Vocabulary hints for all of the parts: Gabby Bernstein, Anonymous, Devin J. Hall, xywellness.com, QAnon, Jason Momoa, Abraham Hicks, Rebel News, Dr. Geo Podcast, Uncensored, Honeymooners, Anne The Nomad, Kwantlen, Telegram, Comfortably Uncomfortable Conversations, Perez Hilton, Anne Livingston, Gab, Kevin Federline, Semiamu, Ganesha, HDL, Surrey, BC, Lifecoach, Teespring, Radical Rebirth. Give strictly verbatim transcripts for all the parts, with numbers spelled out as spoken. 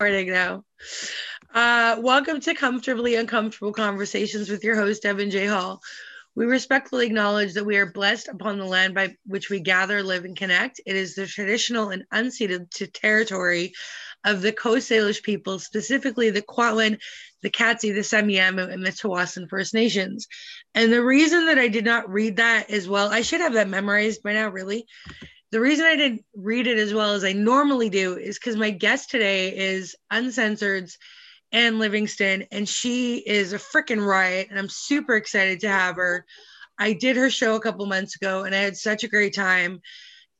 Morning now. Uh, welcome to Comfortably Uncomfortable Conversations with your host, Devin J. Hall. We respectfully acknowledge that we are blessed upon the land by which we gather, live, and connect. It is the traditional and unceded territory of the Coast Salish people, specifically the Kwantlen, the Katsi, the Semiamu, and the Tawasan First Nations. And the reason that I did not read that as well, I should have that memorized by now, really. The reason I didn't read it as well as I normally do is because my guest today is Uncensored's Anne Livingston, and she is a freaking riot, and I'm super excited to have her. I did her show a couple months ago, and I had such a great time.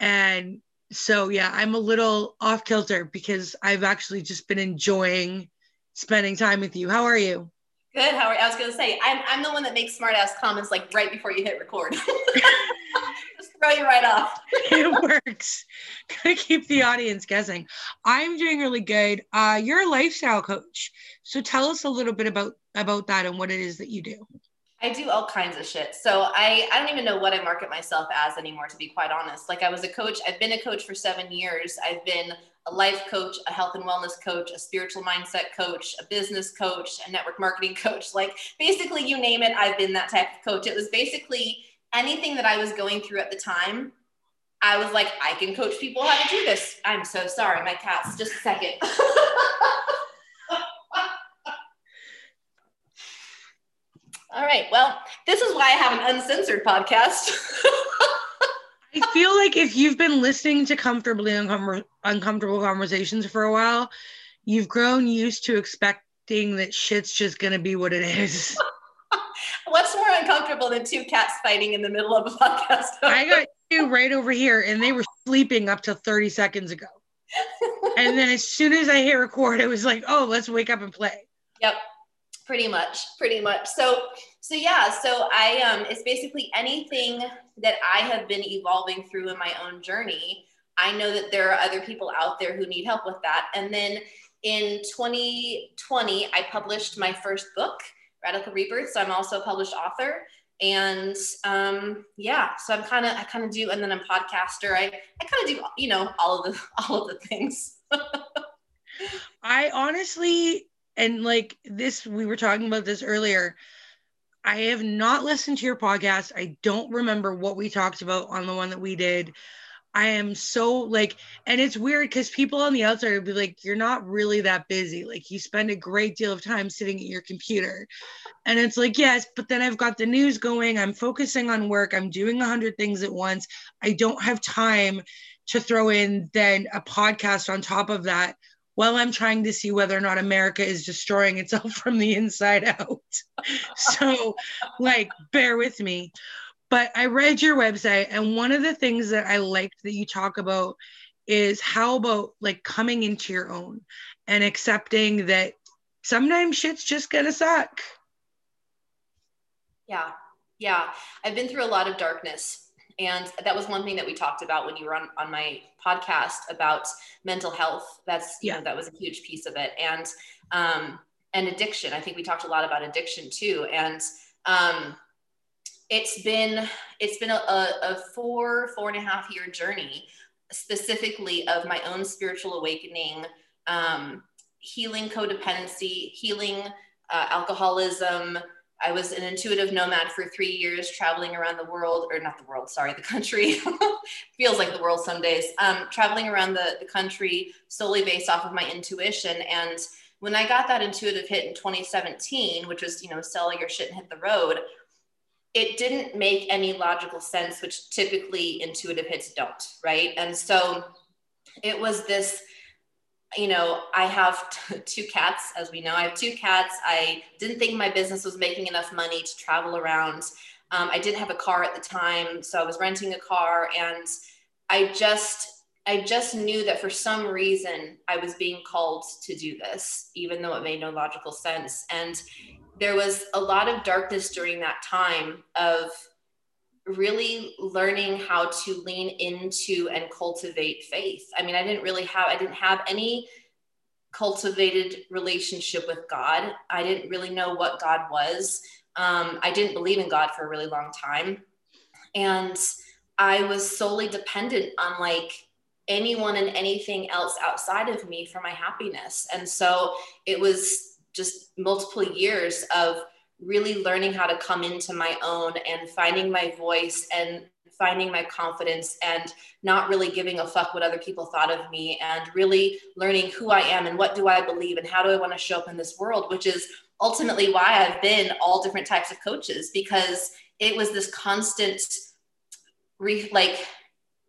And so, yeah, I'm a little off kilter because I've actually just been enjoying spending time with you. How are you? Good. How are you? I was going to say, I'm, I'm the one that makes smart ass comments like right before you hit record. Throw you right off. It works. Gotta keep the audience guessing. I'm doing really good. Uh, you're a lifestyle coach, so tell us a little bit about about that and what it is that you do. I do all kinds of shit. So I I don't even know what I market myself as anymore, to be quite honest. Like I was a coach. I've been a coach for seven years. I've been a life coach, a health and wellness coach, a spiritual mindset coach, a business coach, a network marketing coach. Like basically, you name it, I've been that type of coach. It was basically anything that I was going through at the time, I was like, I can coach people how to do this. I'm so sorry, my cat's just a second. All right, well, this is why I have an uncensored podcast. I feel like if you've been listening to Comfortably Uncom- Uncomfortable Conversations for a while, you've grown used to expecting that shit's just gonna be what it is. What's more uncomfortable than two cats fighting in the middle of a podcast? I got two right over here, and they were sleeping up to thirty seconds ago. And then as soon as I hit record, it was like, oh, let's wake up and play. Yep, pretty much, pretty much. So, so yeah, so I, um, it's basically anything that I have been evolving through in my own journey. I know that there are other people out there who need help with that. And then in twenty twenty, I published my first book, Radical Rebirth. So I'm also a published author, and um, yeah, so I'm kind of, I kind of do, and then I'm a podcaster. I, I kind of do, you know, all of the, all of the things. I honestly, and like this, we were talking about this earlier. I have not listened to your podcast. I don't remember what we talked about on the one that we did. I am so like, and it's weird because people on the outside would be like, you're not really that busy. Like you spend a great deal of time sitting at your computer. And it's like, yes, but then I've got the news going. I'm focusing on work. I'm doing a hundred things at once. I don't have time to throw in then a podcast on top of that while I'm trying to see whether or not America is destroying itself from the inside out. So like, bear with me. But I read your website, and one of the things that I liked that you talk about is how about like coming into your own and accepting that sometimes shit's just gonna suck. Yeah, yeah. I've been through a lot of darkness, and that was one thing that we talked about when you were on, on my podcast about mental health. That's, you yeah. know, that was a huge piece of it. And, um, and addiction. I think we talked a lot about addiction too. And, um, It's been, it's been a, a four, four and a half year journey specifically of my own spiritual awakening, um, healing codependency, healing uh, alcoholism. I was an intuitive nomad for three years, traveling around the world, or not the world, sorry, the country. Feels like the world some days, um, traveling around the, the country solely based off of my intuition. And when I got that intuitive hit in twenty seventeen, which was, you know, sell your shit and hit the road, it didn't make any logical sense, which typically intuitive hits don't, right? And so it was this, you know, I have t- two cats, as we know, I have two cats. I didn't think my business was making enough money to travel around. Um, I didn't have a car at the time, so I was renting a car, and I just, I just knew that for some reason I was being called to do this, even though it made no logical sense. And there was a lot of darkness during that time of really learning how to lean into and cultivate faith. I mean, I didn't really have, I didn't have any cultivated relationship with God. I didn't really know what God was. Um, I didn't believe in God for a really long time. And I was solely dependent on like anyone and anything else outside of me for my happiness. And so it was just multiple years of really learning how to come into my own and finding my voice and finding my confidence and not really giving a fuck what other people thought of me, and really learning who I am and what do I believe and how do I want to show up in this world, which is ultimately why I've been all different types of coaches, because it was this constant re- like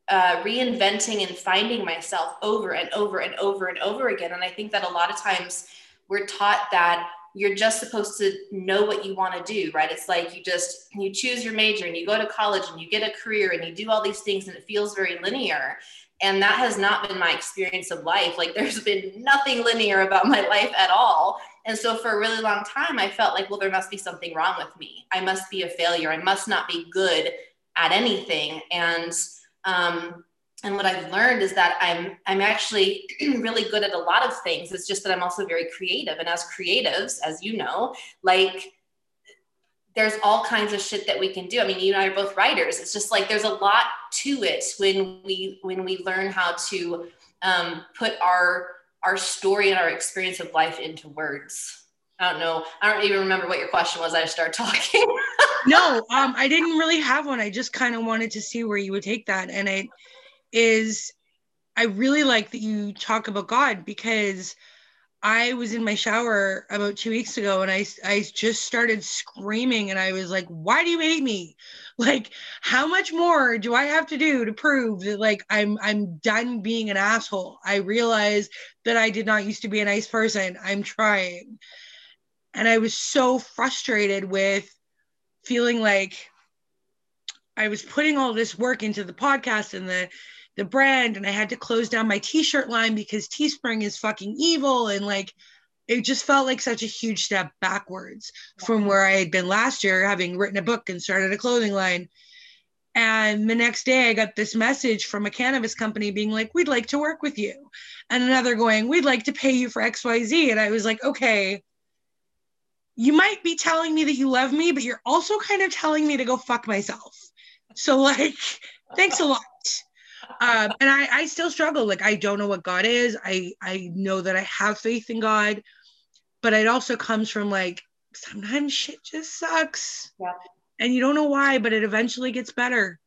uh, reinventing and finding myself over and over and over and over again. And I think that a lot of times we're taught that you're just supposed to know what you want to do, right? It's like you just, you choose your major and you go to college and you get a career and you do all these things and it feels very linear. And that has not been my experience of life. Like there's been nothing linear about my life at all. And so for a really long time, I felt like, well, there must be something wrong with me. I must be a failure. I must not be good at anything. And, um, and what I've learned is that I'm I'm actually really good at a lot of things. It's just that I'm also very creative. And as creatives, as you know, like there's all kinds of shit that we can do. I mean, you and I are both writers. It's just like there's a lot to it when we when we learn how to um, put our our story and our experience of life into words. I don't know. I don't even remember what your question was. I just started talking. No, um, I didn't really have one. I just kind of wanted to see where you would take that, and I. is I really like that you talk about God, because I was in my shower about two weeks ago and I, I just started screaming and I was like, why do you hate me? Like, how much more do I have to do to prove that like I'm I'm done being an asshole? I realize that I did not used to be a nice person. I'm trying. And I was so frustrated with feeling like I was putting all this work into the podcast and the the brand, and I had to close down my t-shirt line because Teespring is fucking evil. And like, it just felt like such a huge step backwards from where I had been last year, having written a book and started a clothing line. And the next day I got this message from a cannabis company being like, we'd like to work with you. And another going, we'd like to pay you for X Y Z. And I was like, okay, you might be telling me that you love me, but you're also kind of telling me to go fuck myself. So like, thanks a lot. Um, and I, I still struggle. Like, I don't know what God is. I, I know that I have faith in God, but it also comes from like, sometimes shit just sucks. Yeah. And you don't know why, but it eventually gets better.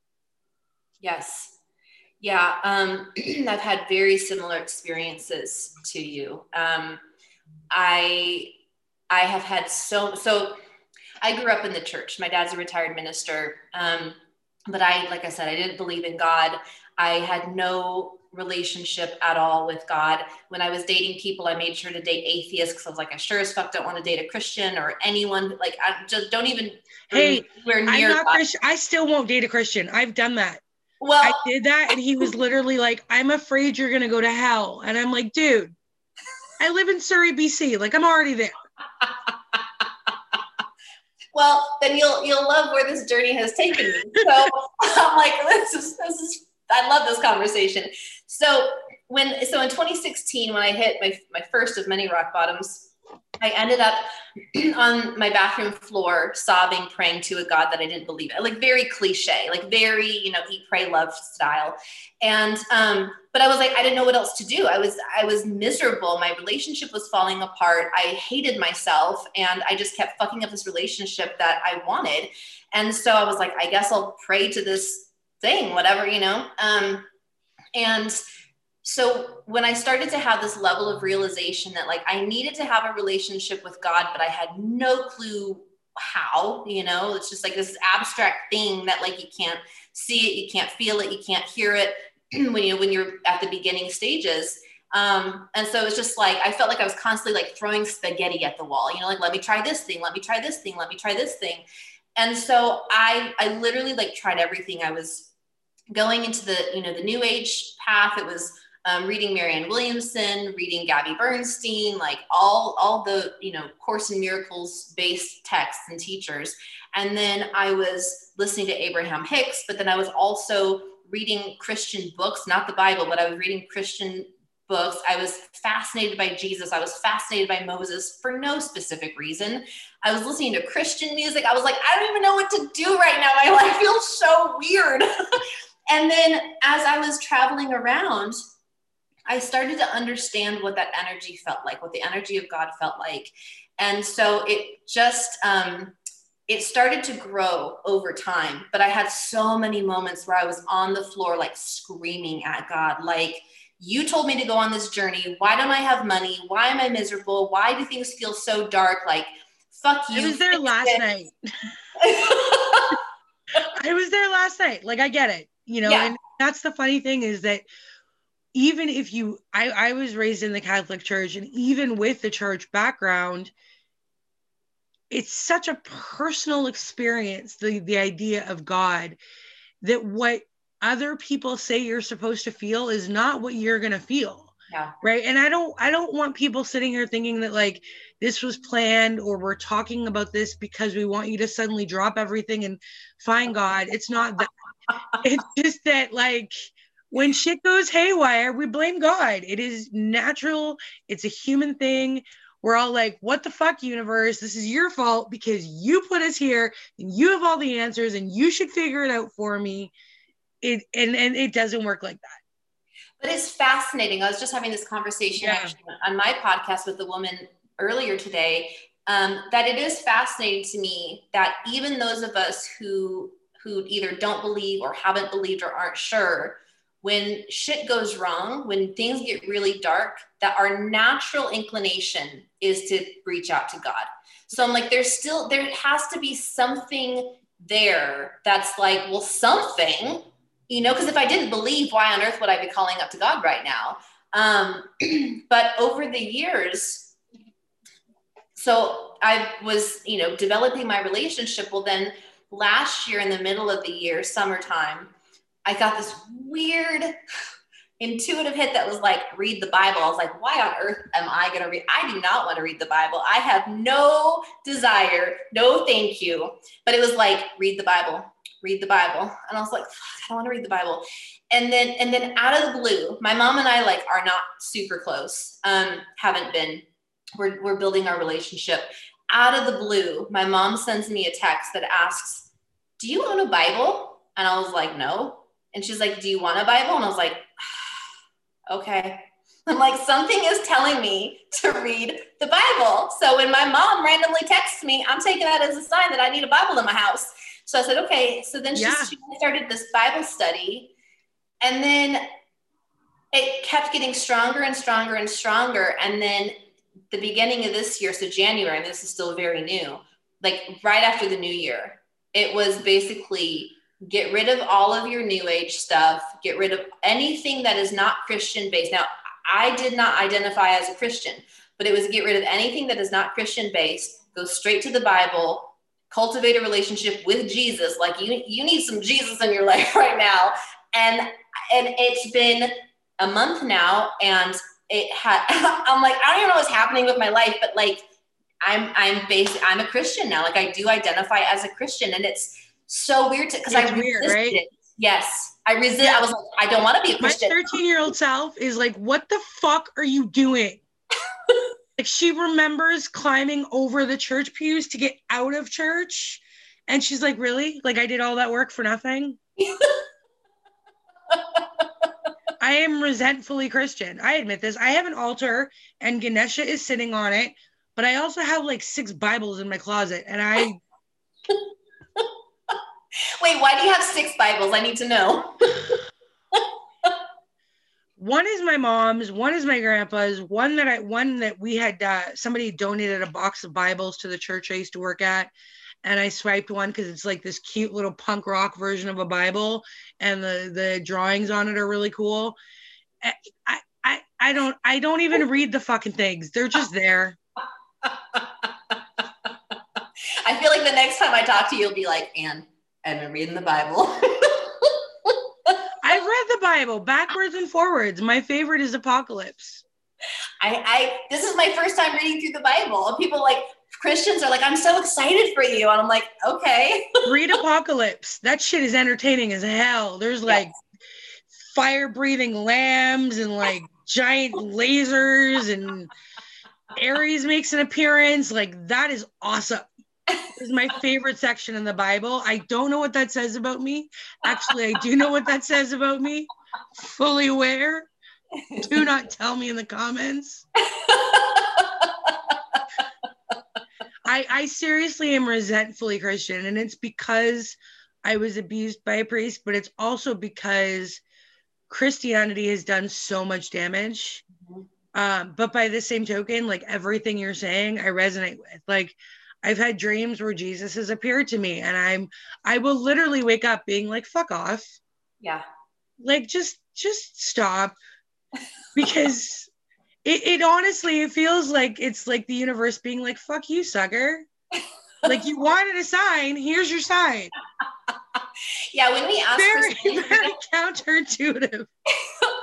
Yes. Yeah. Um, I've had very similar experiences to you. Um, I, I have had so, so I grew up in the church. My dad's a retired minister. Um, But I, like I said, I didn't believe in God. I had no relationship at all with God. When I was dating people, I made sure to date atheists because I was like, I sure as fuck don't want to date a Christian or anyone. Like, I just don't even. Hey, we're near. I'm not Christian. I still won't date a Christian. I've done that. Well, I did that, and he was literally like, "I'm afraid you're gonna go to hell," and I'm like, "Dude, I live in Surrey, B C. Like, I'm already there." Well, then you'll you'll love where this journey has taken me. So I'm like, this is this is I love this conversation. So when so in twenty sixteen, when I hit my my first of many rock bottoms, I ended up on my bathroom floor sobbing, praying to a God that I didn't believe in. Like very cliche, like very, you know, eat, pray, love style. And um, but I was like, I didn't know what else to do. I was I was miserable. My relationship was falling apart. I hated myself, and I just kept fucking up this relationship that I wanted. And so I was like, I guess I'll pray to this thing, whatever, you know. Um, and so when I started to have this level of realization that like I needed to have a relationship with God, but I had no clue how, you know, it's just like this abstract thing that like you can't see it, you can't feel it, you can't hear it when you when you're at the beginning stages. Um, and so it was just like, I felt like I was constantly like throwing spaghetti at the wall, you know, like, let me try this thing, let me try this thing, let me try this thing. And so I, I literally like tried everything. I was going into the, you know, the new age path. It was Um, reading Marianne Williamson, reading Gabby Bernstein, like all, all the, you know, Course in Miracles based texts and teachers. And then I was listening to Abraham Hicks, but then I was also reading Christian books, not the Bible, but I was reading Christian books. I was fascinated by Jesus. I was fascinated by Moses for no specific reason. I was listening to Christian music. I was like, I don't even know what to do right now. My life feels so weird. And then as I was traveling around, I started to understand what that energy felt like, what the energy of God felt like. And so it just, um, it started to grow over time, but I had so many moments where I was on the floor, like screaming at God, like, you told me to go on this journey. Why don't I have money? Why am I miserable? Why do things feel so dark? Like, fuck you. I was there last night. I was there last night. Like, I get it, you know, yeah. And that's the funny thing is that even if you, I, I was raised in the Catholic Church, and even with the church background, it's such a personal experience, the, the idea of God, that what other people say you're supposed to feel is not what you're going to feel. Yeah. Right. And I don't, I don't want people sitting here thinking that like this was planned or we're talking about this because we want you to suddenly drop everything and find God. It's not that. It's just that like when shit goes haywire, we blame God. It is natural. It's a human thing. We're all like, what the fuck, universe? This is your fault because you put us here and you have all the answers and you should figure it out for me. It and, and it doesn't work like that. But it's fascinating. I was just having this conversation yeah. actually on my podcast with a woman earlier today, um, that it is fascinating to me that even those of us who who either don't believe or haven't believed or aren't sure, when shit goes wrong, when things get really dark, that our natural inclination is to reach out to God. So I'm like, there's still, there has to be something there that's like, well, something, you know, because if I didn't believe, why on earth would I be calling up to God right now? Um, but over the years, so I was, you know, developing my relationship. Well, then last year in the middle of the year, summertime, I got this weird intuitive hit that was like, read the Bible. I was like, why on earth am I going to read? I do not want to read the Bible. I have no desire. No, thank you. But it was like, read the Bible. read the Bible. And I was like, fuck, I don't want to read the Bible. And then, and then out of the blue, my mom and I like are not super close. Um, haven't been, we're, we're building our relationship. Out of the blue, my mom sends me a text that asks, do you own a Bible? And I was like, no. And she's like, do you want a Bible? And I was like, okay. I'm like, something is telling me to read the Bible. So when my mom randomly texts me, I'm taking that as a sign that I need a Bible in my house. So I said, okay. So then she, yeah. she started this Bible study, and then it kept getting stronger and stronger and stronger. And then the beginning of this year, so January, and this is still very new, like right after the new year, it was basically get rid of all of your new age stuff, get rid of anything that is not Christian based. Now, I did not identify as a Christian, but it was get rid of anything that is not Christian based, go straight to the Bible, cultivate a relationship with Jesus. Like you, you need some Jesus in your life right now. And, and it's been a month now, and it had, I'm like, I don't even know what's happening with my life, but like, I'm, I'm basically, I'm a Christian now. Like I do identify as a Christian, and it's so weird to, cause it's I weird, resisted right? it. Yes. I resist. Yeah. I was like, I don't want to be a Christian. My thirteen year old self is like, what the fuck are you doing? Like she remembers climbing over the church pews to get out of church. And she's like, really? Like I did all that work for nothing? I am resentfully Christian. I admit this. I have an altar and Ganesha is sitting on it, but I also have like six Bibles in my closet. And I... Wait, why do you have six Bibles? I need to know. One is my mom's, one is my grandpa's, one that I, one that we had, uh, somebody donated a box of Bibles to the church I used to work at. And I swiped one because it's like this cute little punk rock version of a Bible. And the, the drawings on it are really cool. I, I, I don't, I don't even read the fucking things. They're just there. I feel like the next time I talk to you, you'll be like, Anne, I've been reading the Bible. I've read the Bible backwards and forwards. My favorite is Apocalypse. I, I this is my first time reading through the Bible. People like Christians are like, I'm so excited for you. And I'm like, okay. Read Apocalypse. That shit is entertaining as hell. There's like yes. fire breathing lambs and like giant lasers, and Ares makes an appearance. Like that is awesome. is my favorite section in the Bible. I don't know what that says about me. Actually, I do know what that says about me. Fully aware. Do not tell me in the comments. I, I seriously am resentfully Christian, and it's because I was abused by a priest, but it's also because Christianity has done so much damage. Mm-hmm. Um, but by the same token, like, everything you're saying, I resonate with. Like, I've had dreams where Jesus has appeared to me, and I'm, I will literally wake up being like, fuck off. Yeah. Like, just, just stop. Because it, it honestly, it feels like it's like the universe being like, fuck you, sucker. Like, you wanted a sign. Here's your sign. Yeah, when we ask very, for signs, very counterintuitive.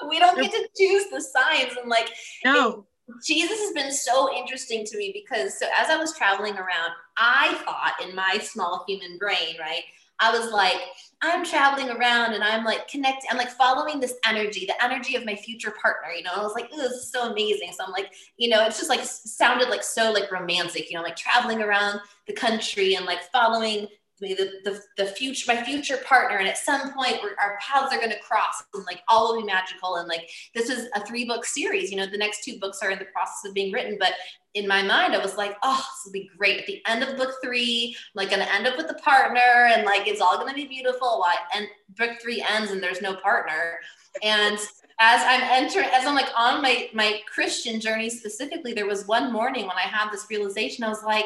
We don't get to choose the signs. And like, no, it, Jesus has been so interesting to me because, so as I was traveling around, I thought in my small human brain, right, I was like, I'm traveling around and I'm like connecting, I'm like following this energy, the energy of my future partner, you know, and I was like, oh, this is so amazing. So I'm like, you know, it's just like, sounded like so like romantic, you know, like traveling around the country and like following the, the, the future, my future partner. And at some point we're, our paths are going to cross and like all will be magical. And like, this is a three book series, you know, the next two books are in the process of being written, but in my mind, I was like, oh, this will be great. At the end of book three, I'm like gonna end up with a partner and like, it's all gonna be beautiful. Why? And book three ends and there's no partner. And as I'm entering, as I'm like on my, my Christian journey specifically, there was one morning when I had this realization, I was like,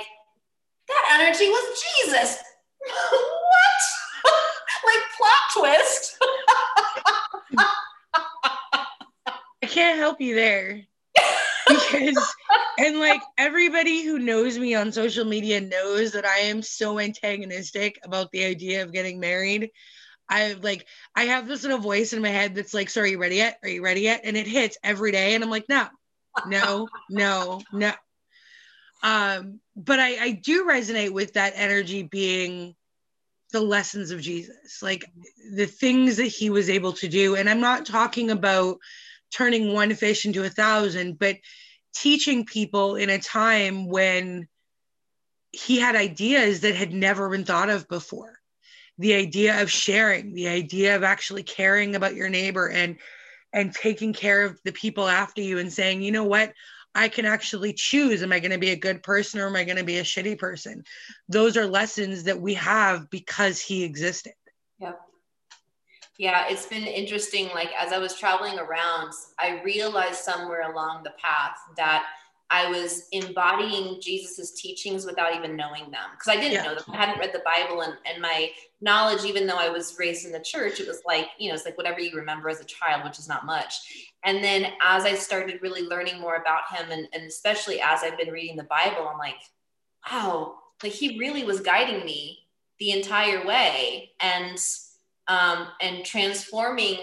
that energy was Jesus. What? Like, plot twist. I can't help you there. Because, and like, everybody who knows me on social media knows that I am so antagonistic about the idea of getting married. I like, I have this little voice in my head that's like, so are you ready yet? Are you ready yet? And it hits every day. And I'm like, no, no, no, no. Um, but I, I do resonate with that energy being the lessons of Jesus, like the things that he was able to do. And I'm not talking about turning one fish into a thousand, but teaching people in a time when he had ideas that had never been thought of before. The idea of sharing, the idea of actually caring about your neighbor and and taking care of the people after you and saying, you know what, I can actually choose. Am I going to be a good person or am I going to be a shitty person? Those are lessons that we have because he existed. Yeah. Yeah, it's been interesting. Like, as I was traveling around, I realized somewhere along the path that I was embodying Jesus's teachings without even knowing them. Because I didn't yeah. know them. I hadn't read the Bible, and, and my knowledge, even though I was raised in the church, it was like, you know, it's like whatever you remember as a child, which is not much. And then as I started really learning more about him, and, and especially as I've been reading the Bible, I'm like, wow, like he really was guiding me the entire way. And Um, and transforming,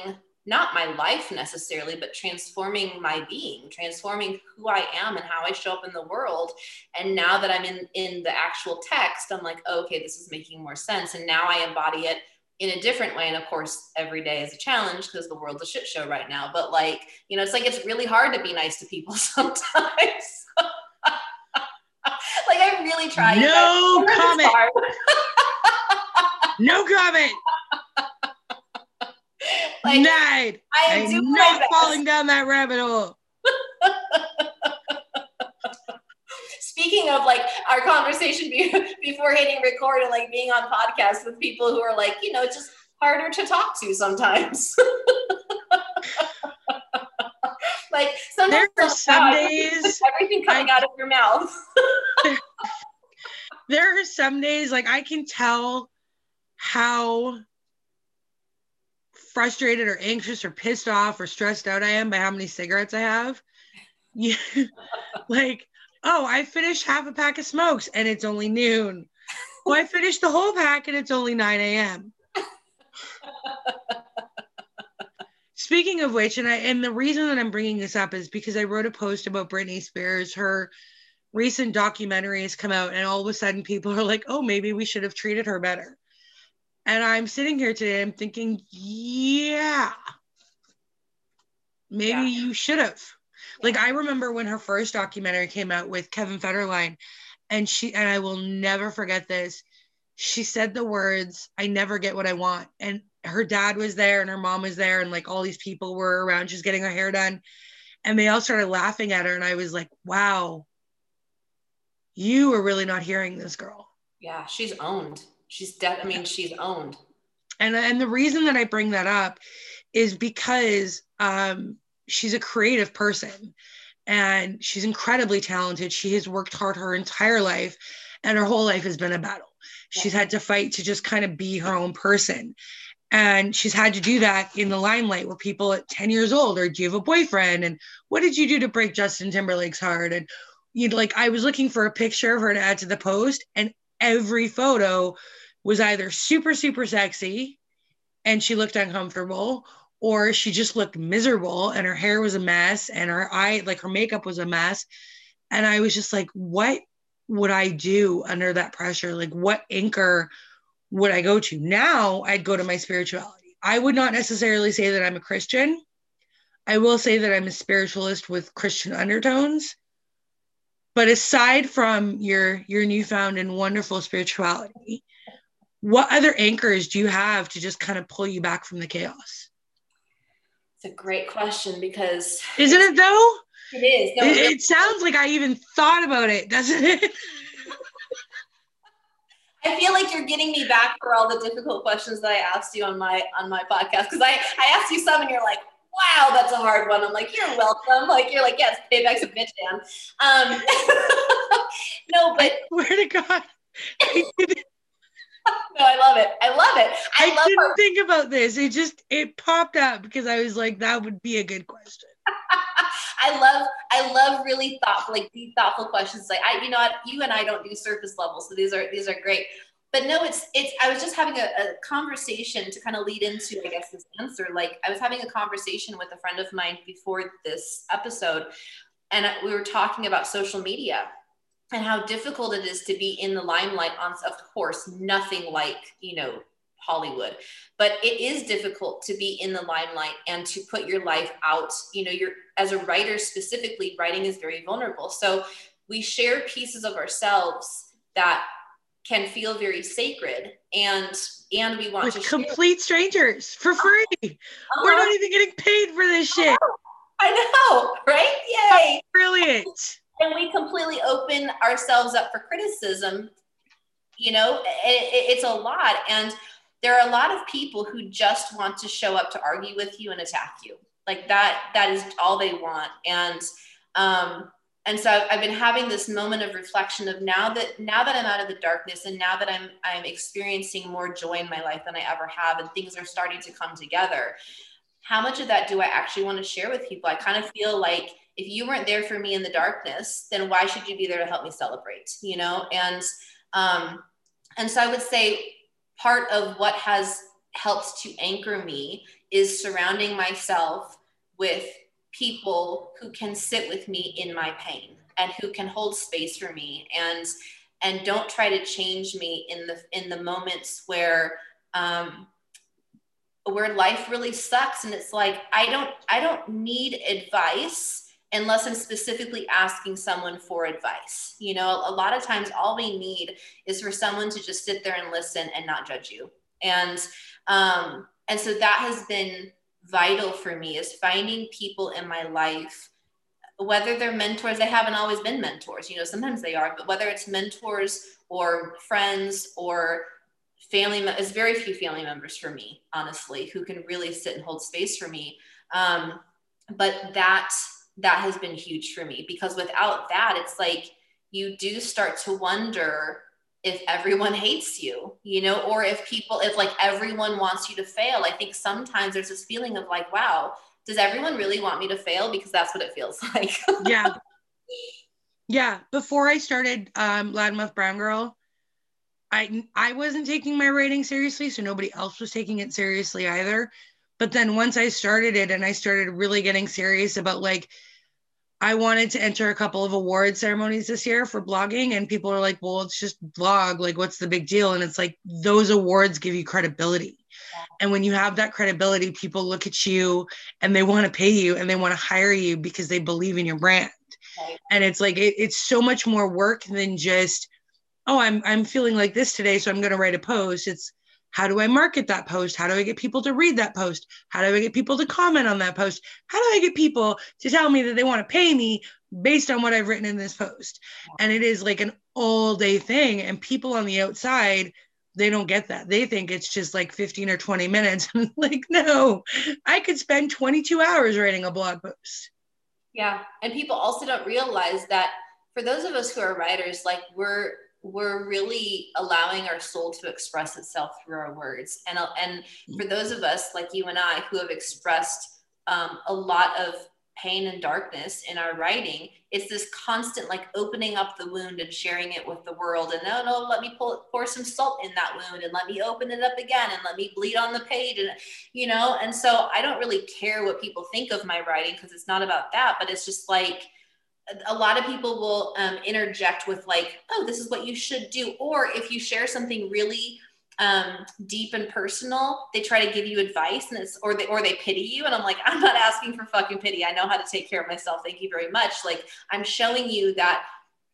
not my life necessarily, but transforming my being, transforming who I am and how I show up in the world. And now that I'm in, in the actual text, I'm like, oh, okay, this is making more sense. And now I embody it in a different way. And of course, every day is a challenge because the world's a shit show right now. But like, you know, it's like, it's really hard to be nice to people sometimes. Like, I really try. No comment. No comment. Like, Night. I am I'm not falling down that rabbit hole. Speaking of like our conversation before hitting record and like being on podcasts with people who are like, you know, it's just harder to talk to sometimes. Like sometimes there are some days everything coming I, out of your mouth. There are some days like I can tell how frustrated or anxious or pissed off or stressed out I am by how many cigarettes I have. Yeah. Like, oh, I finished half a pack of smokes and it's only noon. Well, I finished the whole pack and it's only nine a.m. Speaking of which, and I and the reason that I'm bringing this up is because I wrote a post about Britney Spears. Her recent documentary has come out, and all of a sudden people are like, oh, maybe we should have treated her better. And I'm sitting here today, I'm thinking, yeah, maybe yeah. you should have. Like, I remember when her first documentary came out with Kevin Federline, And she, and I will never forget this. She said the words, "I never get what I want." And her dad was there and her mom was there. And like all these people were around, she's getting her hair done. And they all started laughing at her. And I was like, wow, you are really not hearing this girl. Yeah. She's owned. She's dead. I mean, she's owned. And, and the reason that I bring that up is because um, she's a creative person and she's incredibly talented. She has worked hard her entire life and her whole life has been a battle. She's had to fight to just kind of be her own person. And she's had to do that in the limelight where people at ten years old are, do you have a boyfriend? And what did you do to break Justin Timberlake's heart? And you'd like, I was looking for a picture of her to add to the post, and every photo was either super, super sexy and she looked uncomfortable, or she just looked miserable and her hair was a mess and her eye, like her makeup was a mess. And I was just like, what would I do under that pressure? Like, what anchor would I go to? Now I'd go to my spirituality. I would not necessarily say that I'm a Christian. I will say that I'm a spiritualist with Christian undertones. But aside from your, your newfound and wonderful spirituality, what other anchors do you have to just kind of pull you back from the chaos? It's a great question, because... Isn't it though? It is. No, it, it sounds like I even thought about it, doesn't it? I feel like you're getting me back for all the difficult questions that I asked you on my on my podcast, because I, I asked you some and you're like, wow, that's a hard one. I'm like, you're welcome. Like, you're like, yes, payback's a bitch, Dan. Um, no, but... I swear to God. I didn't, no, I love it. I love it. I, I love didn't her. think about this. It just, it popped up because I was like, that would be a good question. I love, I love really thoughtful, like these thoughtful questions. Like I, you know, I, you and I don't do surface level. So these are, these are great, but no, it's, it's, I was just having a, a conversation to kind of lead into, I guess, this answer. Like I was having a conversation with a friend of mine before this episode, and we were talking about social media and how difficult it is to be in the limelight on, of course, nothing like, you know, Hollywood, but it is difficult to be in the limelight and to put your life out. You know, you're, as a writer specifically, writing is very vulnerable. So we share pieces of ourselves that can feel very sacred, and, and we want With to complete share. strangers for free. Uh-huh. We're not even getting paid for this shit. Oh, I know, right? Yay. That's brilliant. And we completely open ourselves up for criticism. You know, it, it, it's a lot. And there are a lot of people who just want to show up to argue with you and attack you. Like that, that is all they want. And, um, and so I've, I've been having this moment of reflection of now that, now that I'm out of the darkness and now that I'm, I'm experiencing more joy in my life than I ever have, and things are starting to come together. How much of that do I actually want to share with people? I kind of feel like, if you weren't there for me in the darkness, then why should you be there to help me celebrate, you know? And, um, and so I would say part of what has helped to anchor me is surrounding myself with people who can sit with me in my pain and who can hold space for me, and, and don't try to change me in the, in the moments where, um, where life really sucks. And it's like, I don't, I don't need advice unless I'm specifically asking someone for advice. You know, a lot of times all we need is for someone to just sit there and listen and not judge you. And, um, and so that has been vital for me, is finding people in my life, whether they're mentors — they haven't always been mentors, you know, sometimes they are — but whether it's mentors or friends or family, it's very few family members for me, honestly, who can really sit and hold space for me. Um, but that, that has been huge for me, because without that, it's like, you do start to wonder if everyone hates you, you know, or if people, if like everyone wants you to fail. I think sometimes there's this feeling of like, wow, does everyone really want me to fail? Because that's what it feels like. Yeah. Yeah. Before I started um, Loudmouth Brown Girl, I, I wasn't taking my writing seriously, so nobody else was taking it seriously either. But then once I started it and I started really getting serious about, like, I wanted to enter a couple of award ceremonies this year for blogging, and people are like, well, it's just blog. Like, what's the big deal? And it's like, those awards give you credibility. Yeah. And when you have that credibility, people look at you and they want to pay you and they want to hire you because they believe in your brand. And it's like, it, it's so much more work than just, oh, I'm, I'm feeling like this today, so I'm going to write a post. It's, how do I market that post? How do I get people to read that post? How do I get people to comment on that post? How do I get people to tell me that they want to pay me based on what I've written in this post? And it is like an all day thing. And people on the outside, they don't get that. They think it's just like fifteen or twenty minutes. I'm like, no, I could spend twenty-two hours writing a blog post. Yeah. And people also don't realize that for those of us who are writers, like we're, we're really allowing our soul to express itself through our words. And, and for those of us like you and I who have expressed um, a lot of pain and darkness in our writing, it's this constant like opening up the wound and sharing it with the world. And no, no, let me pull, pour some salt in that wound and let me open it up again and let me bleed on the page. And, you know, and so I don't really care what people think of my writing because it's not about that, but it's just like, a lot of people will um, interject with like, oh, this is what you should do. Or if you share something really um, deep and personal, they try to give you advice and it's, or they, or they pity you. And I'm like, I'm not asking for fucking pity. I know how to take care of myself. Thank you very much. Like I'm showing you that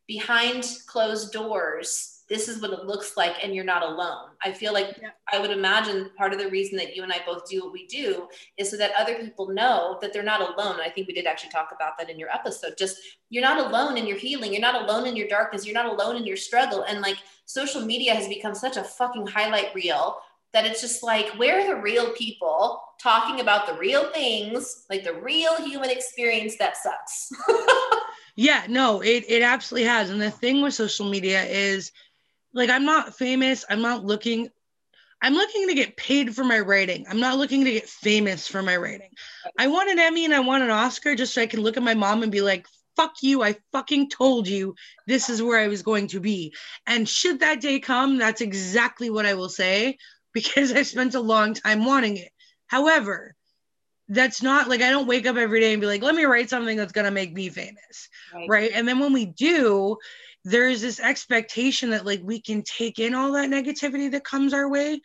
behind closed doors, this is what it looks like. And you're not alone. I feel like yeah. I would imagine part of the reason that you and I both do what we do is so that other people know that they're not alone. And I think we did actually talk about that in your episode. Just you're not alone in your healing. You're not alone in your darkness. You're not alone in your struggle. And like social media has become such a fucking highlight reel that it's just like, where are the real people talking about the real things, like the real human experience that sucks? Yeah, no, it, it absolutely has. And the thing with social media is, like, I'm not famous. I'm not looking, I'm looking to get paid for my writing. I'm not looking to get famous for my writing. I want an Emmy and I want an Oscar just so I can look at my mom and be like, fuck you. I fucking told you this is where I was going to be. And should that day come, that's exactly what I will say because I spent a long time wanting it. However, that's not like, I don't wake up every day and be like, let me write something that's going to make me famous. Right. right. And then when we do, there is this expectation that like we can take in all that negativity that comes our way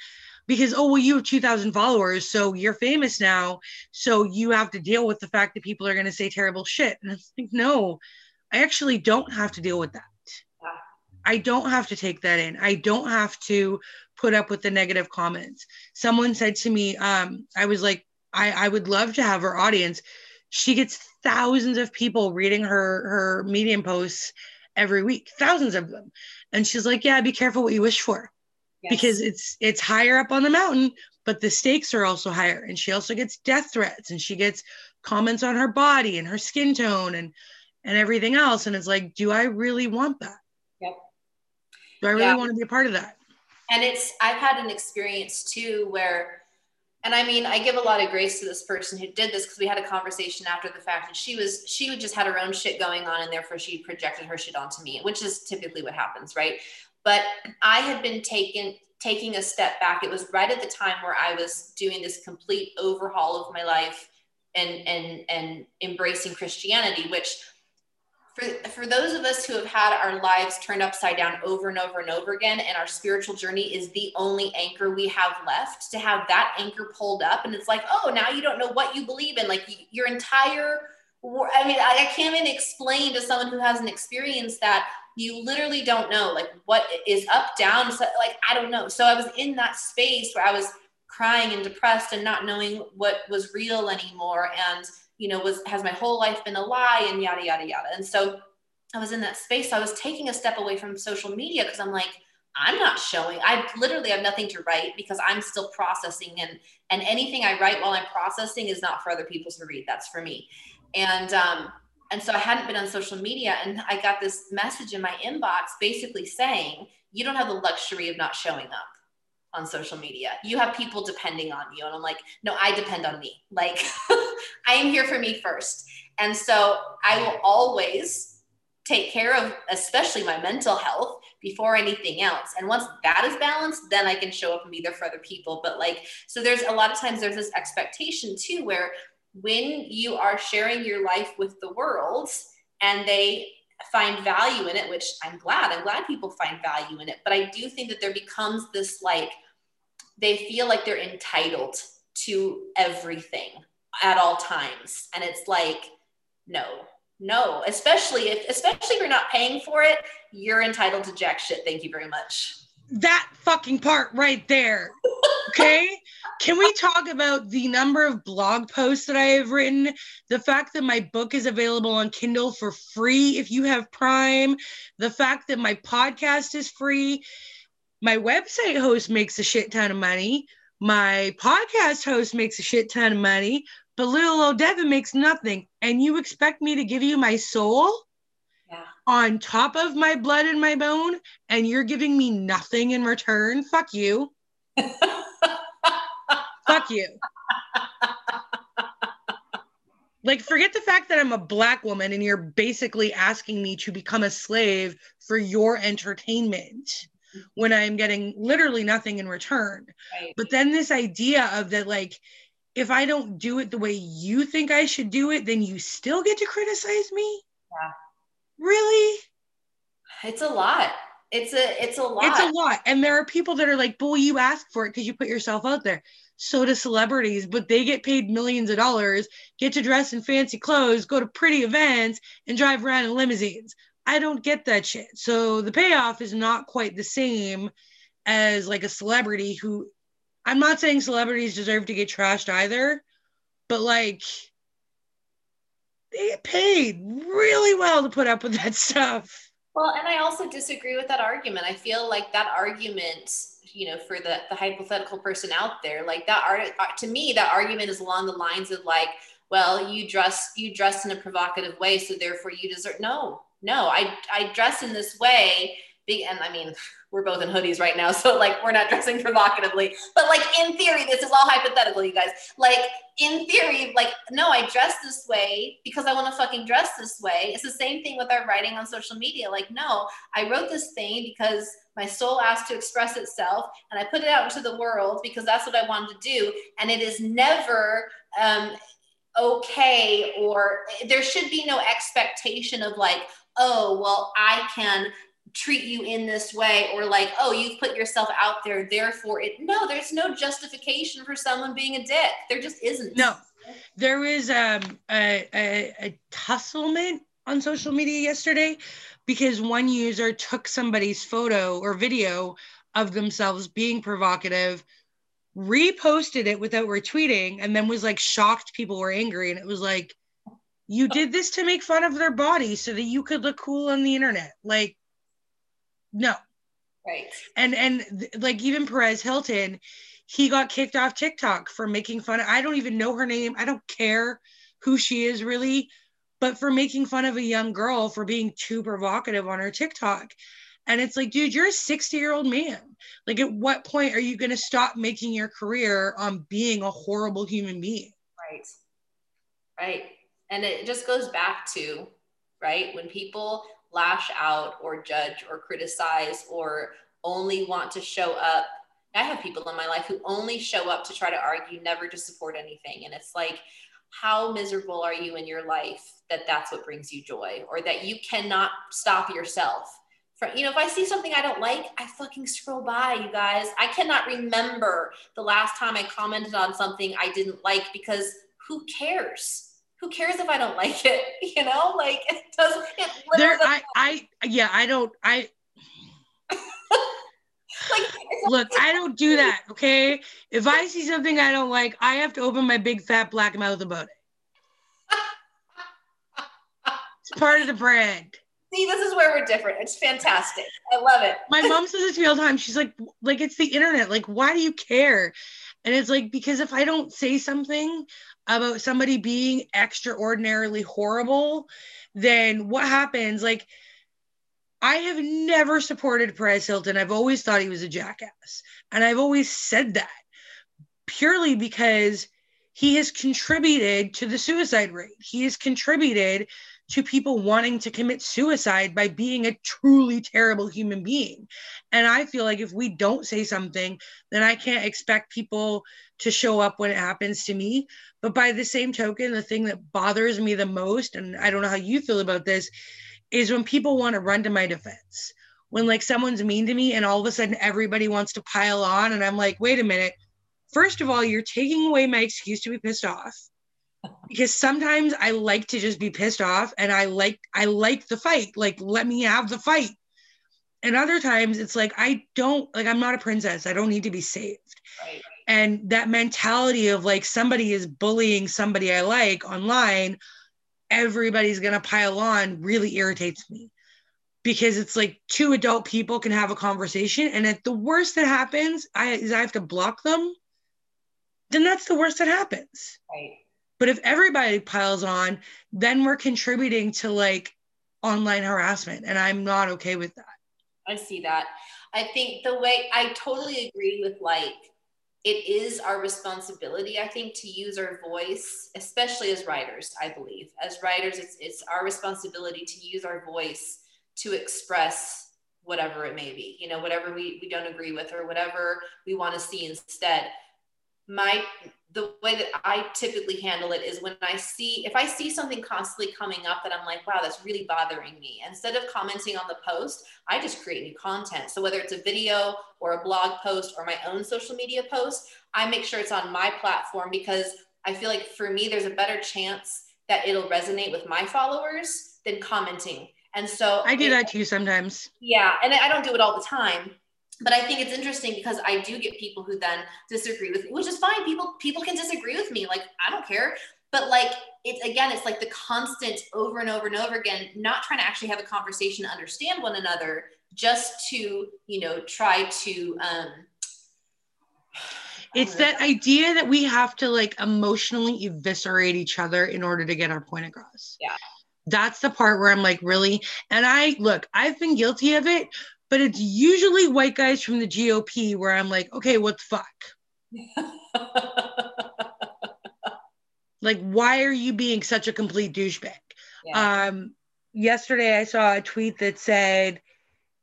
because, oh, well, you have two thousand followers, so you're famous now. So you have to deal with the fact that people are going to say terrible shit. And I think, no, I actually don't have to deal with that. Yeah. I don't have to take that in. I don't have to put up with the negative comments. Someone said to me, um, I was like, I, I would love to have her audience. She gets thousands of people reading her, her Medium posts every week, thousands of them. And she's like, yeah, be careful what you wish for. Yes. Because it's it's higher up on the mountain, but the stakes are also higher. And she also gets death threats and she gets comments on her body and her skin tone and and everything else. And it's like, do I really want that? Yep. Do I really yeah. want to be a part of that? And it's, I've had an experience too where, and I mean, I give a lot of grace to this person who did this because we had a conversation after the fact and she was, she just had her own shit going on and therefore she projected her shit onto me, which is typically what happens, right? But I had been taken, taking a step back. It was right at the time where I was doing this complete overhaul of my life and, and, and embracing Christianity, which for, for those of us who have had our lives turned upside down over and over and over again, and our spiritual journey is the only anchor we have left, to have that anchor pulled up. And it's like, oh, now you don't know what you believe in. Like your entire, I mean, I can't even explain to someone who hasn't experienced that. You literally don't know like what is up, down. So, like, I don't know. So I was in that space where I was crying and depressed and not knowing what was real anymore. And you know, was, has my whole life been a lie and yada, yada, yada. And so I was in that space. So I was taking a step away from social media because I'm like, I'm not showing, I literally have nothing to write because I'm still processing and, and anything I write while I'm processing is not for other people to read. That's for me. And, um, and so I hadn't been on social media and I got this message in my inbox basically saying, you don't have the luxury of not showing up on social media. You have people depending on you. And I'm like, no, I depend on me. Like I am here for me first. And so I will always take care of, especially my mental health before anything else. And once that is balanced, then I can show up and be there for other people. But like, so there's a lot of times there's this expectation too, where when you are sharing your life with the world and they find value in it, which I'm glad, I'm glad people find value in it. But I do think that there becomes this, like, they feel like they're entitled to everything at all times. And it's like, no, No, especially if, especially if you're not paying for it, you're entitled to jack shit. Thank you very much. That fucking part right there. Okay. Can we talk about the number of blog posts that I have written? The fact that my book is available on Kindle for free if you have Prime. The fact that my podcast is free. My website host makes a shit ton of money. My podcast host makes a shit ton of money. But little old Devin makes nothing. And you expect me to give you my soul? Yeah. On top of my blood and my bone? And you're giving me nothing in return? Fuck you. Fuck you. Like, forget the fact that I'm a black woman and you're basically asking me to become a slave for your entertainment when I'm getting literally nothing in return. Right. But then this idea of that, like, if I don't do it the way you think I should do it, then you still get to criticize me? Yeah. Really? It's a lot. It's a, it's a lot. It's a lot. And there are people that are like, well, you asked for it because you put yourself out there. So do celebrities, but they get paid millions of dollars, get to dress in fancy clothes, go to pretty events, and drive around in limousines. I don't get that shit. So the payoff is not quite the same as like a celebrity who... I'm not saying celebrities deserve to get trashed either, but like they get paid really well to put up with that stuff. Well, and I also disagree with that argument. I feel like that argument, you know, for the, the hypothetical person out there, like that art, to me, that argument is along the lines of like, well, you dress, you dress in a provocative way, so therefore you deserve, no, no, I, I dress in this way. And I mean, we're both in hoodies right now, so like we're not dressing provocatively, but like in theory, this is all hypothetical, you guys. Like in theory, like, no, I dress this way because I want to fucking dress this way. It's the same thing with our writing on social media. Like, no, I wrote this thing because my soul asked to express itself, and I put it out into the world because that's what I wanted to do. And it is never um, okay, or there should be no expectation of like, oh, well, I can treat you in this way, or like, oh, you've put yourself out there, therefore it, no, there's no justification for someone being a dick. There just isn't. No, there is um, a, a, a tusslement on social media yesterday because one user took somebody's photo or video of themselves being provocative, reposted it without retweeting, and then was like shocked people were angry. And it was like, you did this to make fun of their body so that you could look cool on the internet. Like, no. Right. And, and th- like even Perez Hilton, he got kicked off TikTok for making fun of, I don't even know her name. I don't care who she is really, but for making fun of a young girl for being too provocative on her TikTok. And it's like, dude, you're a sixty year old man. Like, at what point are you going to stop making your career on being a horrible human being? Right. Right. And it just goes back to, right, when people lash out or judge or criticize or only want to show up. I have people in my life who only show up to try to argue, never to support anything. And it's like, how miserable are you in your life that that's what brings you joy, or that you cannot stop yourself from, you know, if I see something I don't like, I fucking scroll by, you guys. I cannot remember the last time I commented on something I didn't like, because who cares? Who cares if I don't like it? You know, like it doesn't, it literally. There, I, I, yeah, I don't, I, like, look, I don't do that. Okay. If I see something I don't like, I have to open my big fat black mouth about it. It's part of the brand. See, this is where we're different. It's fantastic. I love it. My mom says this to me all the time. She's like, like, it's the internet. Like, why do you care? And it's like, because if I don't say something about somebody being extraordinarily horrible, then what happens? Like, I have never supported Perez Hilton. I've always thought he was a jackass. And I've always said that purely because he has contributed to the suicide rate. He has contributed to people wanting to commit suicide by being a truly terrible human being. And I feel like if we don't say something, then I can't expect people to show up when it happens to me. But by the same token, the thing that bothers me the most, and I don't know how you feel about this, is when people want to run to my defense. When like someone's mean to me and all of a sudden everybody wants to pile on, and I'm like, wait a minute. First of all, you're taking away my excuse to be pissed off. because sometimes I like to just be pissed off, and I like, I like the fight. Like, let me have the fight. And other times it's like, I don't, like, I'm not a princess. I don't need to be saved. Right. And that mentality of like, somebody is bullying somebody I like online, everybody's going to pile on, really irritates me, because it's like two adult people can have a conversation. And at the worst that happens, I, is I have to block them. Then that's the worst that happens. Right. But if everybody piles on, then we're contributing to like online harassment. And I'm not okay with that. I see that. I think the way, I totally agree with, like, it is our responsibility, I think, to use our voice, especially as writers, I believe. As writers, it's, it's our responsibility to use our voice to express whatever it may be, you know, whatever we, we don't agree with or whatever we want to see instead. My, the way that I typically handle it is when I see, if I see something constantly coming up that I'm like, wow, that's really bothering me, instead of commenting on the post, I just create new content. So whether it's a video or a blog post or my own social media post, I make sure it's on my platform, because I feel like for me, there's a better chance that it'll resonate with my followers than commenting. And so I do that too sometimes. Yeah. And I don't do it all the time. But I think it's interesting, because I do get people who then disagree with me, which is fine. People, people can disagree with me. Like, I don't care. But like, it's, again, it's like the constant over and over and over again, not trying to actually have a conversation to understand one another, just to, you know, try to, um, it's that idea that we have to like emotionally eviscerate each other in order to get our point across. Yeah. That's the part where I'm like, really? And I, look, I've been guilty of it, but it's usually white guys from the G O P where I'm like, okay, what the fuck? Like, why are you being such a complete douchebag? Yeah. Um, yesterday I saw a tweet that said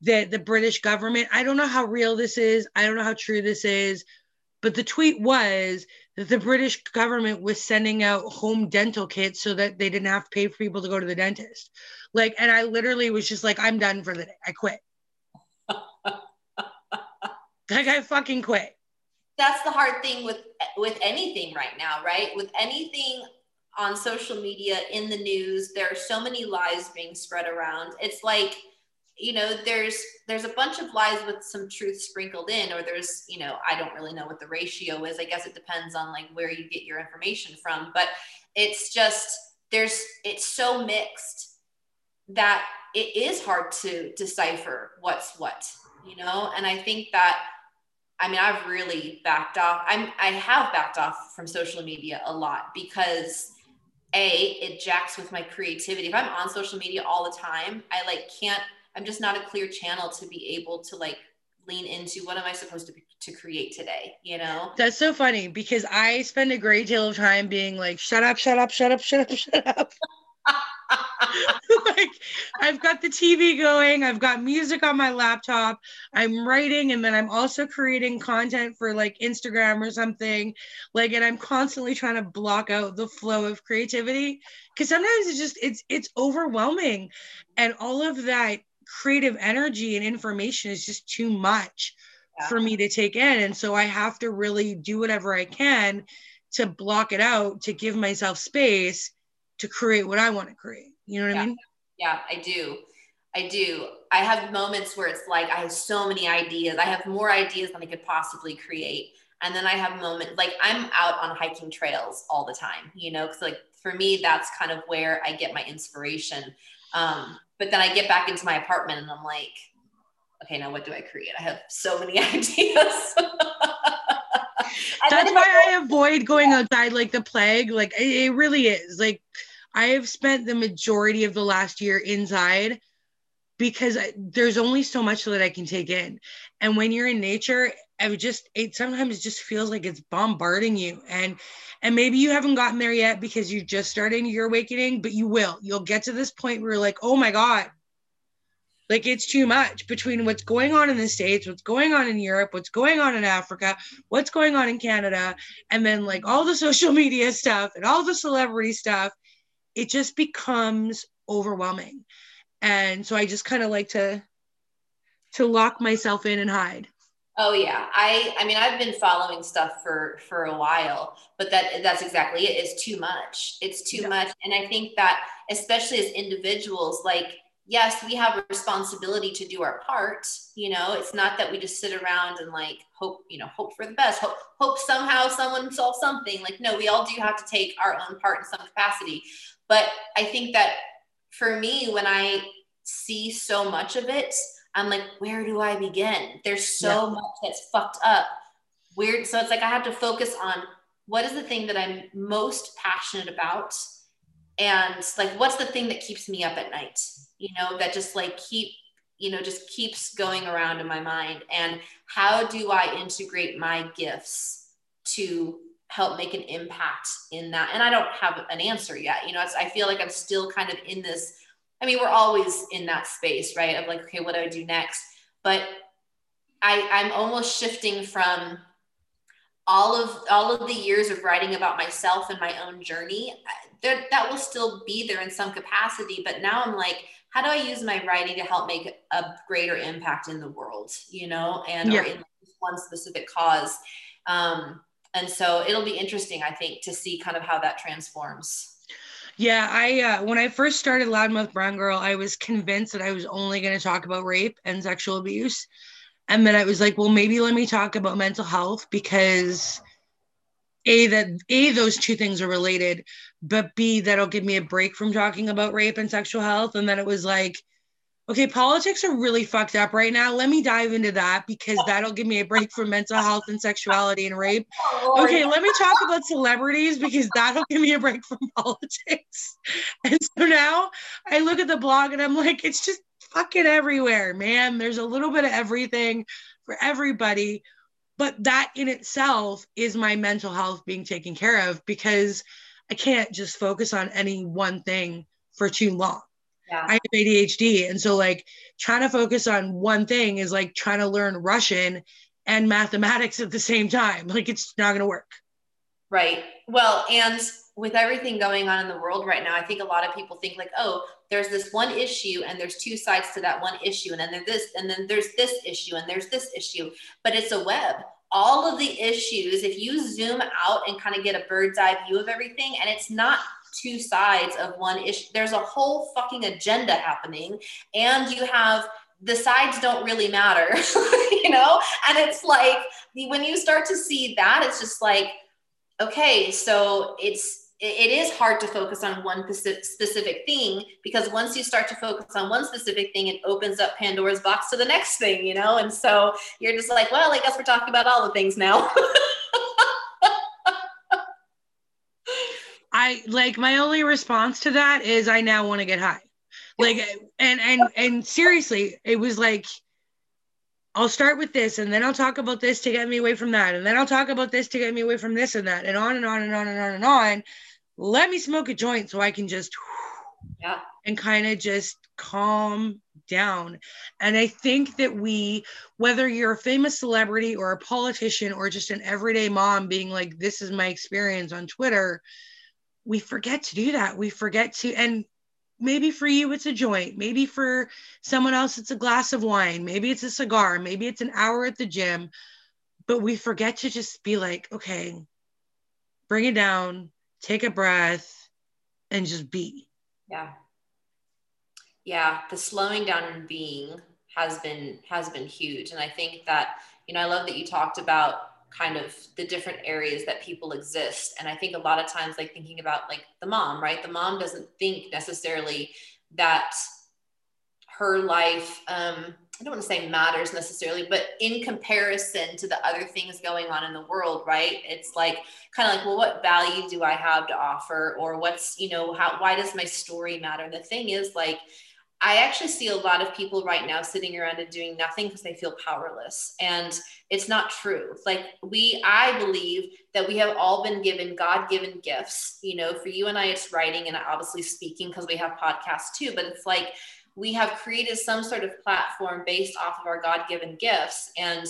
that the British government, I don't know how real this is, I don't know how true this is, but the tweet was that the British government was sending out home dental kits so that they didn't have to pay for people to go to the dentist. Like, and I literally was just like, I'm done for the day. I quit. Like, I fucking quit. That's the hard thing with with anything right now, right? With anything on social media, in the news, there are so many lies being spread around. It's like, you know, there's there's a bunch of lies with some truth sprinkled in, or there's, you know, I don't really know what the ratio is. I guess it depends on like where you get your information from, but it's just, there's, it's so mixed that it is hard to decipher what's what, you know? And I think that, I mean, I've really backed off. I'm, I have backed off from social media a lot, because A, it jacks with my creativity. If I'm on social media all the time, I like can't, I'm just not a clear channel to be able to like lean into what am I supposed to be, to create today, you know? That's so funny, because I spend a great deal of time being like, shut up, shut up, shut up, shut up, shut up. Like, I've got the T V going, I've got music on my laptop, I'm writing, and then I'm also creating content for like Instagram or something, like, and I'm constantly trying to block out the flow of creativity, because sometimes it's just, it's it's overwhelming, and all of that creative energy and information is just too much yeah. for me to take in. And so I have to really do whatever I can to block it out, to give myself space to create what I want to create. You know what yeah. I mean? Yeah, I do. I do. I have moments where it's like, I have so many ideas. I have more ideas than I could possibly create. And then I have moments, like I'm out on hiking trails all the time, you know, because like for me, that's kind of where I get my inspiration. Um, but then I get back into my apartment and I'm like, okay, now what do I create? I have so many ideas. That's why I avoid going outside like the plague. Like it really is. Like I have spent the majority of the last year inside, because I, there's only so much that I can take in. And when you're in nature, I would just, it sometimes just feels like it's bombarding you. And, and maybe you haven't gotten there yet because you're just starting your awakening, but you will, you'll get to this point where you're like, oh my God, like it's too much between what's going on in the States, what's going on in Europe, what's going on in Africa, what's going on in Canada. And then like all the social media stuff and all the celebrity stuff, it just becomes overwhelming. And so I just kind of like to, to lock myself in and hide. Oh yeah. I, I mean, I've been following stuff for, for a while, but that that's exactly it. It's too much. It's too yeah. much. And I think that especially as individuals, like, yes, we have a responsibility to do our part. You know, it's not that we just sit around and like hope, you know, hope for the best, hope, hope somehow someone solves something. Like, no, we all do have to take our own part in some capacity. But I think that for me, when I see so much of it, I'm like, where do I begin? There's so yeah. much that's fucked up, weird. So it's like, I have to focus on what is the thing that I'm most passionate about? And like, what's the thing that keeps me up at night? You know, that just like keep, you know, just keeps going around in my mind. And how do I integrate my gifts to help make an impact in that? And I don't have an answer yet. You know, it's, I feel like I'm still kind of in this, I mean, we're always in that space, right? Of like, okay, what do I do next? But I, I'm almost shifting from all of, all of the years of writing about myself and my own journey. There, that will still be there in some capacity, but now I'm like, how do I use my writing to help make a greater impact in the world, you know, and yeah. or in one specific cause. Um, and so it'll be interesting, I think, to see kind of how that transforms. Yeah, I uh, when I first started Loudmouth Brown Girl, I was convinced that I was only going to talk about rape and sexual abuse. And then I was like, well, maybe let me talk about mental health, because A, that A, those two things are related, but B, that'll give me a break from talking about rape and sexual health. And then it was like, okay, politics are really fucked up right now. Let me dive into that, because that'll give me a break from mental health and sexuality and rape. Okay, let me talk about celebrities, because that'll give me a break from politics. And so now I look at the blog and I'm like, it's just fucking everywhere, man. There's a little bit of everything for everybody. But that in itself is my mental health being taken care of, because I can't just focus on any one thing for too long. Yeah. I have A D H D. And so like trying to focus on one thing is like trying to learn Russian and mathematics at the same time. Like, it's not going to work. Right. Well, and with everything going on in the world right now, I think a lot of people think like, oh, there's this one issue and there's two sides to that one issue. And then there's this, and then there's this issue and there's this issue, but it's a web. All of the issues, if you zoom out and kind of get a bird's eye view of everything, and it's not two sides of one issue. There's a whole fucking agenda happening, and you have the sides don't really matter, you know? And it's like, when you start to see that, it's just like, okay, so it's, it is hard to focus on one specific thing, because once you start to focus on one specific thing, it opens up Pandora's box to the next thing, you know? And so you're just like, well, I guess we're talking about all the things now. I like, my only response to that is I now want to get high. Like, and, and, and seriously, it was like, I'll start with this, and then I'll talk about this to get me away from that. And then I'll talk about this to get me away from this and that, and on and on and on and on and on. Let me smoke a joint so I can just, yeah, and kind of just calm down. And I think that we, whether you're a famous celebrity or a politician or just an everyday mom being like, this is my experience on Twitter, we forget to do that. We forget to, and maybe for you, it's a joint. Maybe for someone else, it's a glass of wine. Maybe it's a cigar. Maybe it's an hour at the gym. But we forget to just be like, okay, bring it down, take a breath, and just be. Yeah. Yeah. The slowing down and being has been, has been huge. And I think that, you know, I love that you talked about kind of the different areas that people exist. And I think a lot of times, like thinking about like the mom, right? The mom doesn't think necessarily that her life, um, I don't want to say matters necessarily, but in comparison to the other things going on in the world, right? It's like, kind of like, well, what value do I have to offer? Or what's, you know, how, why does my story matter? And the thing is, like, I actually see a lot of people right now sitting around and doing nothing because they feel powerless. And it's not true. Like we, I believe that we have all been given God-given gifts, you know, for you and I, it's writing and obviously speaking because we have podcasts too, but it's like, we have created some sort of platform based off of our God-given gifts. And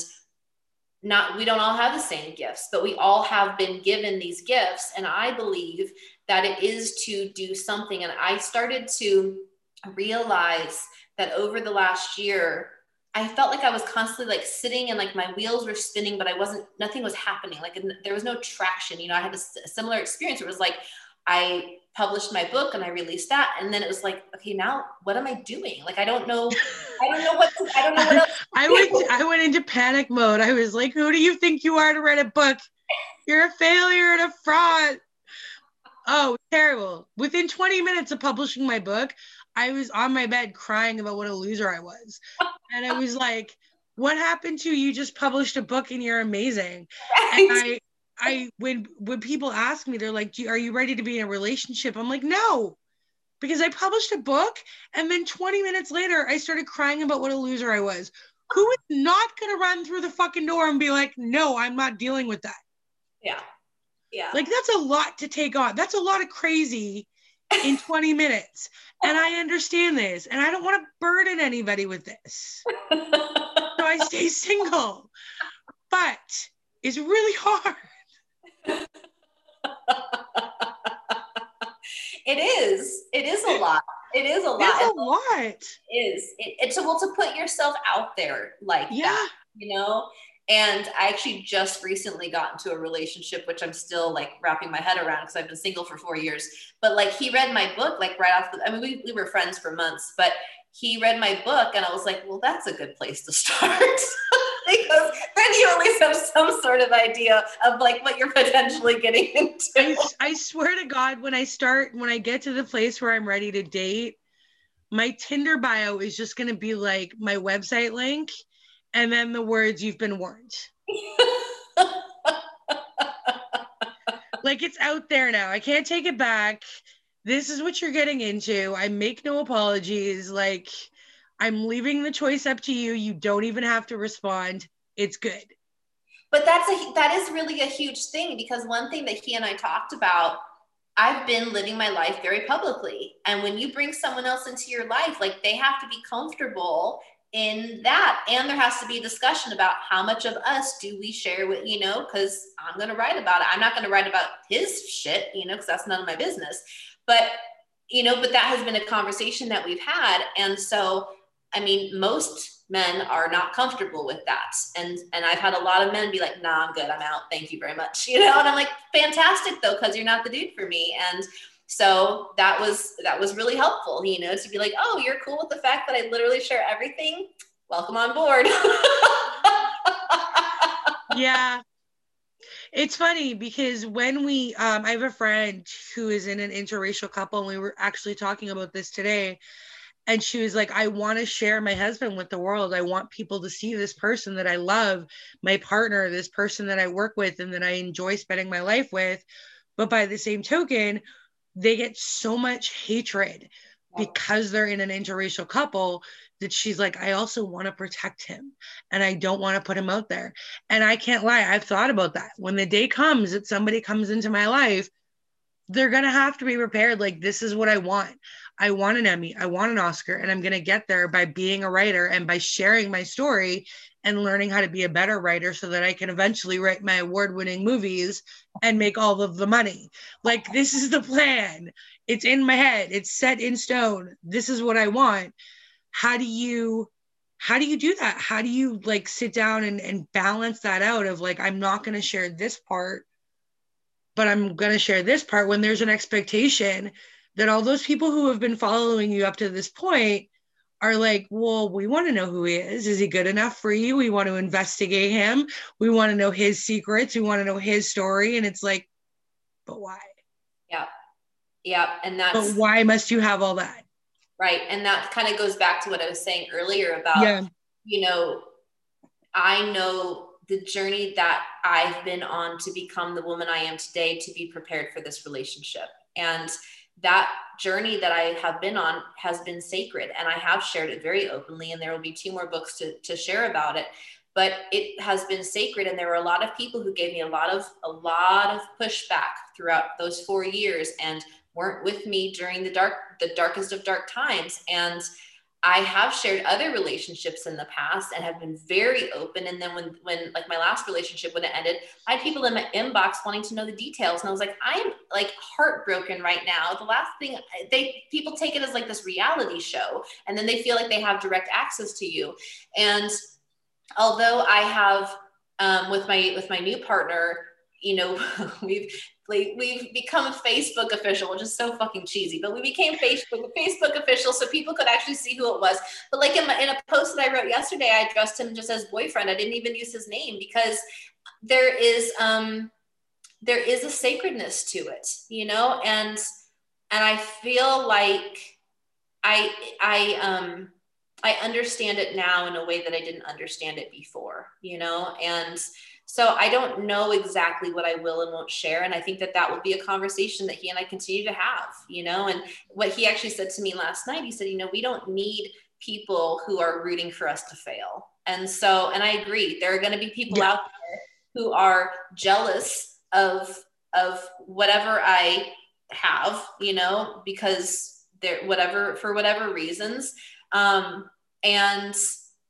not, we don't all have the same gifts, but we all have been given these gifts. And I believe that it is to do something. And I started to realize that over the last year, I felt like I was constantly like sitting and like my wheels were spinning, but I wasn't, nothing was happening. Like there was no traction. You know, I had a, a similar experience. It was like, I published my book and I released that. And then it was like, okay, now what am I doing? Like, I don't know. I don't know what, to, I don't know what else. I went, I went into panic mode. I was like, who do you think you are to write a book? You're a failure and a fraud. Oh, terrible. Within twenty minutes of publishing my book, I was on my bed crying about what a loser I was. And I was like, what happened to you? You just published a book and you're amazing. And I, I, when, when people ask me, they're like, Do, are you ready to be in a relationship? I'm like, no, because I published a book. And then twenty minutes later, I started crying about what a loser I was. Who is not going to run through the fucking door and be like, no, I'm not dealing with that. Yeah. Yeah. Like that's a lot to take on. That's a lot of crazy in twenty minutes. And I understand this, and I don't want to burden anybody with this. So I stay single, but it's really hard. It is. It is a lot. It is a lot. It's a lot. It is. It, it's a well to put yourself out there like yeah. that, you know? And I actually just recently got into a relationship, which I'm still like wrapping my head around because I've been single for four years. But like he read my book, like right off the, I mean, we, we were friends for months, but he read my book and I was like, well, that's a good place to start. Because then you at least have some sort of idea of like what you're potentially getting into. I, I swear to God, when I start, when I get to the place where I'm ready to date, my Tinder bio is just going to be like my website link. And then the words, you've been warned. Like it's out there now. I can't take it back. This is what you're getting into. I make no apologies. Like I'm leaving the choice up to you. You don't even have to respond. It's good. But that's a, that is really a huge thing, because one thing that he and I talked about, I've been living my life very publicly. And when you bring someone else into your life, like they have to be comfortable in that. And there has to be a discussion about how much of us do we share with, you know, because I'm going to write about it. I'm not going to write about his shit, you know, because that's none of my business. But, you know, but that has been a conversation that we've had. And so, I mean, most men are not comfortable with that. And, and I've had a lot of men be like, nah, I'm good. I'm out. Thank you very much. You know, and I'm like, fantastic though, because you're not the dude for me. And so that was, that was really helpful, you know, to be like, oh, you're cool with the fact that I literally share everything. Welcome on board. Yeah. It's funny because when we, um, I have a friend who is in an interracial couple, and we were actually talking about this today. And she was like, I want to share my husband with the world. I want people to see this person that I love, my partner, this person that I work with and that I enjoy spending my life with. But by the same token, they get so much hatred because they're in an interracial couple that she's like, I also want to protect him and I don't want to put him out there. And I can't lie. I've thought about that. When the day comes that somebody comes into my life, they're going to have to be prepared. Like, this is what I want. I want an Emmy. I want an Oscar. And I'm going to get there by being a writer and by sharing my story and learning how to be a better writer so that I can eventually write my award-winning movies and make all of the money. Like, this is the plan. It's in my head. It's set in stone. This is what I want. How do you, how do you do that? How do you like sit down and, and balance that out of like, I'm not going to share this part, but I'm going to share this part, when there's an expectation that all those people who have been following you up to this point are like, well, we want to know who he is. Is he good enough for you? We want to investigate him. We want to know his secrets. We want to know his story. And it's like, but why? Yeah. Yeah. And that's, but why must you have all that? Right. And that kind of goes back to what I was saying earlier about, yeah. you know, I know the journey that I've been on to become the woman I am today, to be prepared for this relationship. And that journey that I have been on has been sacred, and I have shared it very openly, and there will be two more books to, to share about it, but it has been sacred. And there were a lot of people who gave me a lot of, a lot of pushback throughout those four years and weren't with me during the dark, the darkest of dark times. And I have shared other relationships in the past and have been very open. And then when, when like my last relationship, when it ended, I had people in my inbox wanting to know the details. And I was like, I'm like heartbroken right now. The last thing they, people take it as like this reality show, and then they feel like they have direct access to you. And although I have, um, with my, with my new partner, you know, we've, Like we've become Facebook official, which is so fucking cheesy, but we became Facebook Facebook official so people could actually see who it was. But like in, my, in a post that I wrote yesterday, I addressed him just as boyfriend. I didn't even use his name because there is um, there is a sacredness to it, you know, and and I feel like I I um I understand it now in a way that I didn't understand it before, you know, and. So I don't know exactly what I will and won't share. And I think that that will be a conversation that he and I continue to have, you know, and what he actually said to me last night, he said, you know, we don't need people who are rooting for us to fail. And so, and I agree, there are going to be people yeah. out there who are jealous of, of whatever I have, you know, because they're whatever, for whatever reasons. Um, and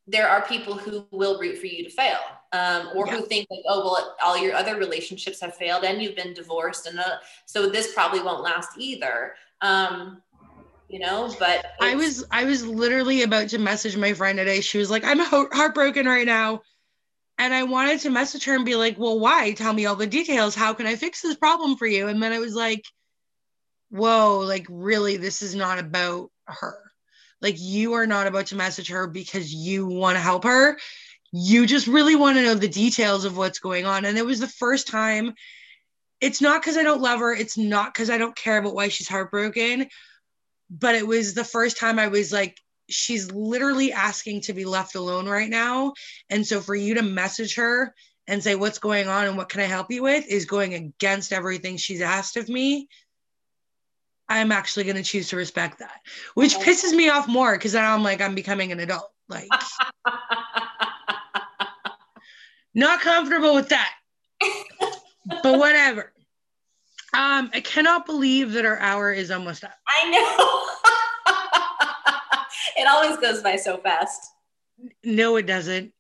there are people who will root for you to fail. Um, or yeah. who think like, oh, well, all your other relationships have failed and you've been divorced. And uh, so this probably won't last either. Um, you know, but I was, I was literally about to message my friend today. She was like, I'm ho- heartbroken right now. And I wanted to message her and be like, well, why? Tell me all the details. How can I fix this problem for you? And then I was like, whoa, like really, this is not about her. Like you are not about to message her because you want to help her. You just really want to know the details of what's going on. And it was the first time. It's not because I don't love her. It's not because I don't care about why she's heartbroken. But it was the first time I was like, she's literally asking to be left alone right now. And so for you to message her and say, what's going on and what can I help you with is going against everything she's asked of me. I'm actually going to choose to respect that, which pisses me off more because now I'm like, I'm becoming an adult. Like... Not comfortable with that, but whatever. Um, I cannot believe that our hour is almost up. I know. It always goes by so fast. No, it doesn't.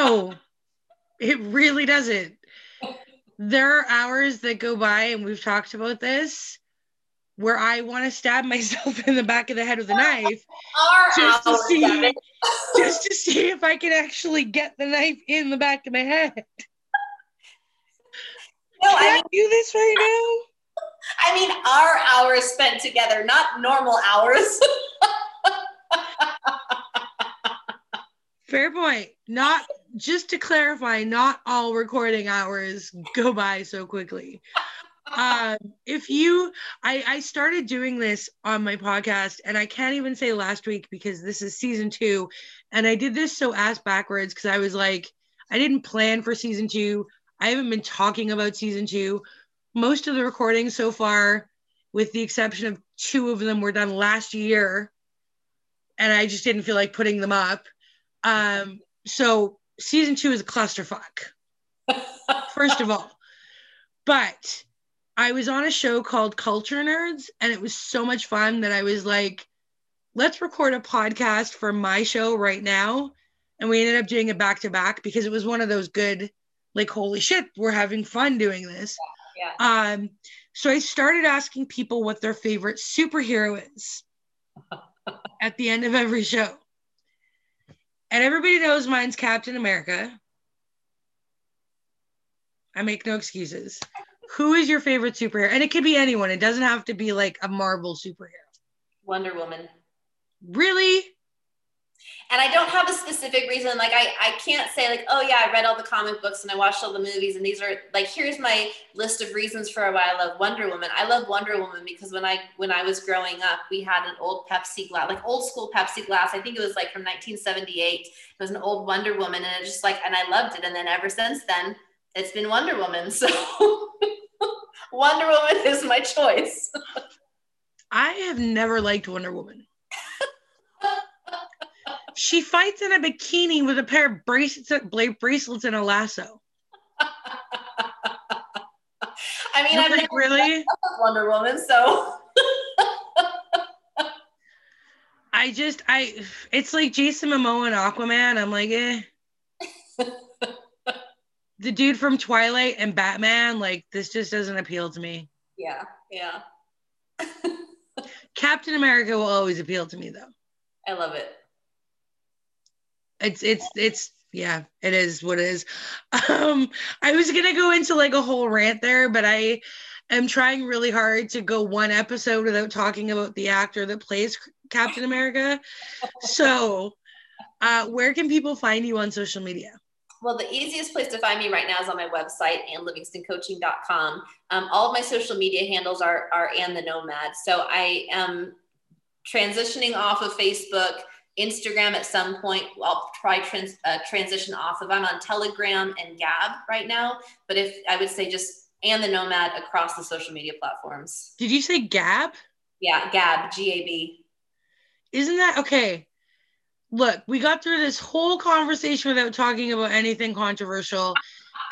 No, it really doesn't. There are hours that go by, and we've talked about this, where I want to stab myself in the back of the head with a knife just to, see, just to see if I can actually get the knife in the back of my head. No, can I, mean, I do this right now? I mean, our hours spent together, not normal hours. Fair point. Not, just to clarify, not all recording hours go by so quickly. Um, if you, I, I started doing this on my podcast, and I can't even say last week because this is season two, and I did this so ass backwards because I was like, I didn't plan for season two. I haven't been talking about season two. Most of the recordings so far, with the exception of two of them, were done last year, and I just didn't feel like putting them up. Um, so season two is a clusterfuck, first of all, but I was on a show called Culture Nerds, and it was so much fun that I was like, let's record a podcast for my show right now. And we ended up doing it back to back because it was one of those good, like, holy shit, we're having fun doing this. Yeah, yeah. Um, so I started asking people what their favorite superhero is at the end of every show. And everybody knows mine's Captain America. I make no excuses. Who is your favorite superhero? And it could be anyone. It doesn't have to be like a Marvel superhero. Wonder Woman. Really? And I don't have a specific reason. Like I, I can't say like, oh yeah, I read all the comic books and I watched all the movies. And these are like, here's my list of reasons for why I love Wonder Woman. I love Wonder Woman because when I, when I was growing up, we had an old Pepsi glass, like old school Pepsi glass. I think it was like from nineteen seventy-eight. It was an old Wonder Woman. And it just like, and I loved it. And then ever since then, it's been Wonder Woman. So Wonder Woman is my choice. I have never liked Wonder Woman. She fights in a bikini with a pair of bracelets, bracelets and a lasso. I mean, I'm like, really? I love Wonder Woman, so. I just, I, it's like Jason Momoa and Aquaman. I'm like, eh. The dude from Twilight and Batman, like, this just doesn't appeal to me. Yeah, yeah. Captain America will always appeal to me, though. I love it. It's, it's, it's, yeah, it is what it is. Um, I was going to go into, like, a whole rant there, but I am trying really hard to go one episode without talking about the actor that plays Captain America. So, uh, where can people find you on social media? Well, the easiest place to find me right now is on my website, anne livingston coaching dot com. Um, all of my social media handles are, are Anne The Nomad. So I am transitioning off of Facebook, Instagram at some point. I'll try trans, uh, transition off of. I'm on Telegram and Gab right now. But if I would say just Anne The Nomad across the social media platforms. Did you say Gab? Yeah, Gab, G A B. Isn't that okay? Look, we got through this whole conversation without talking about anything controversial.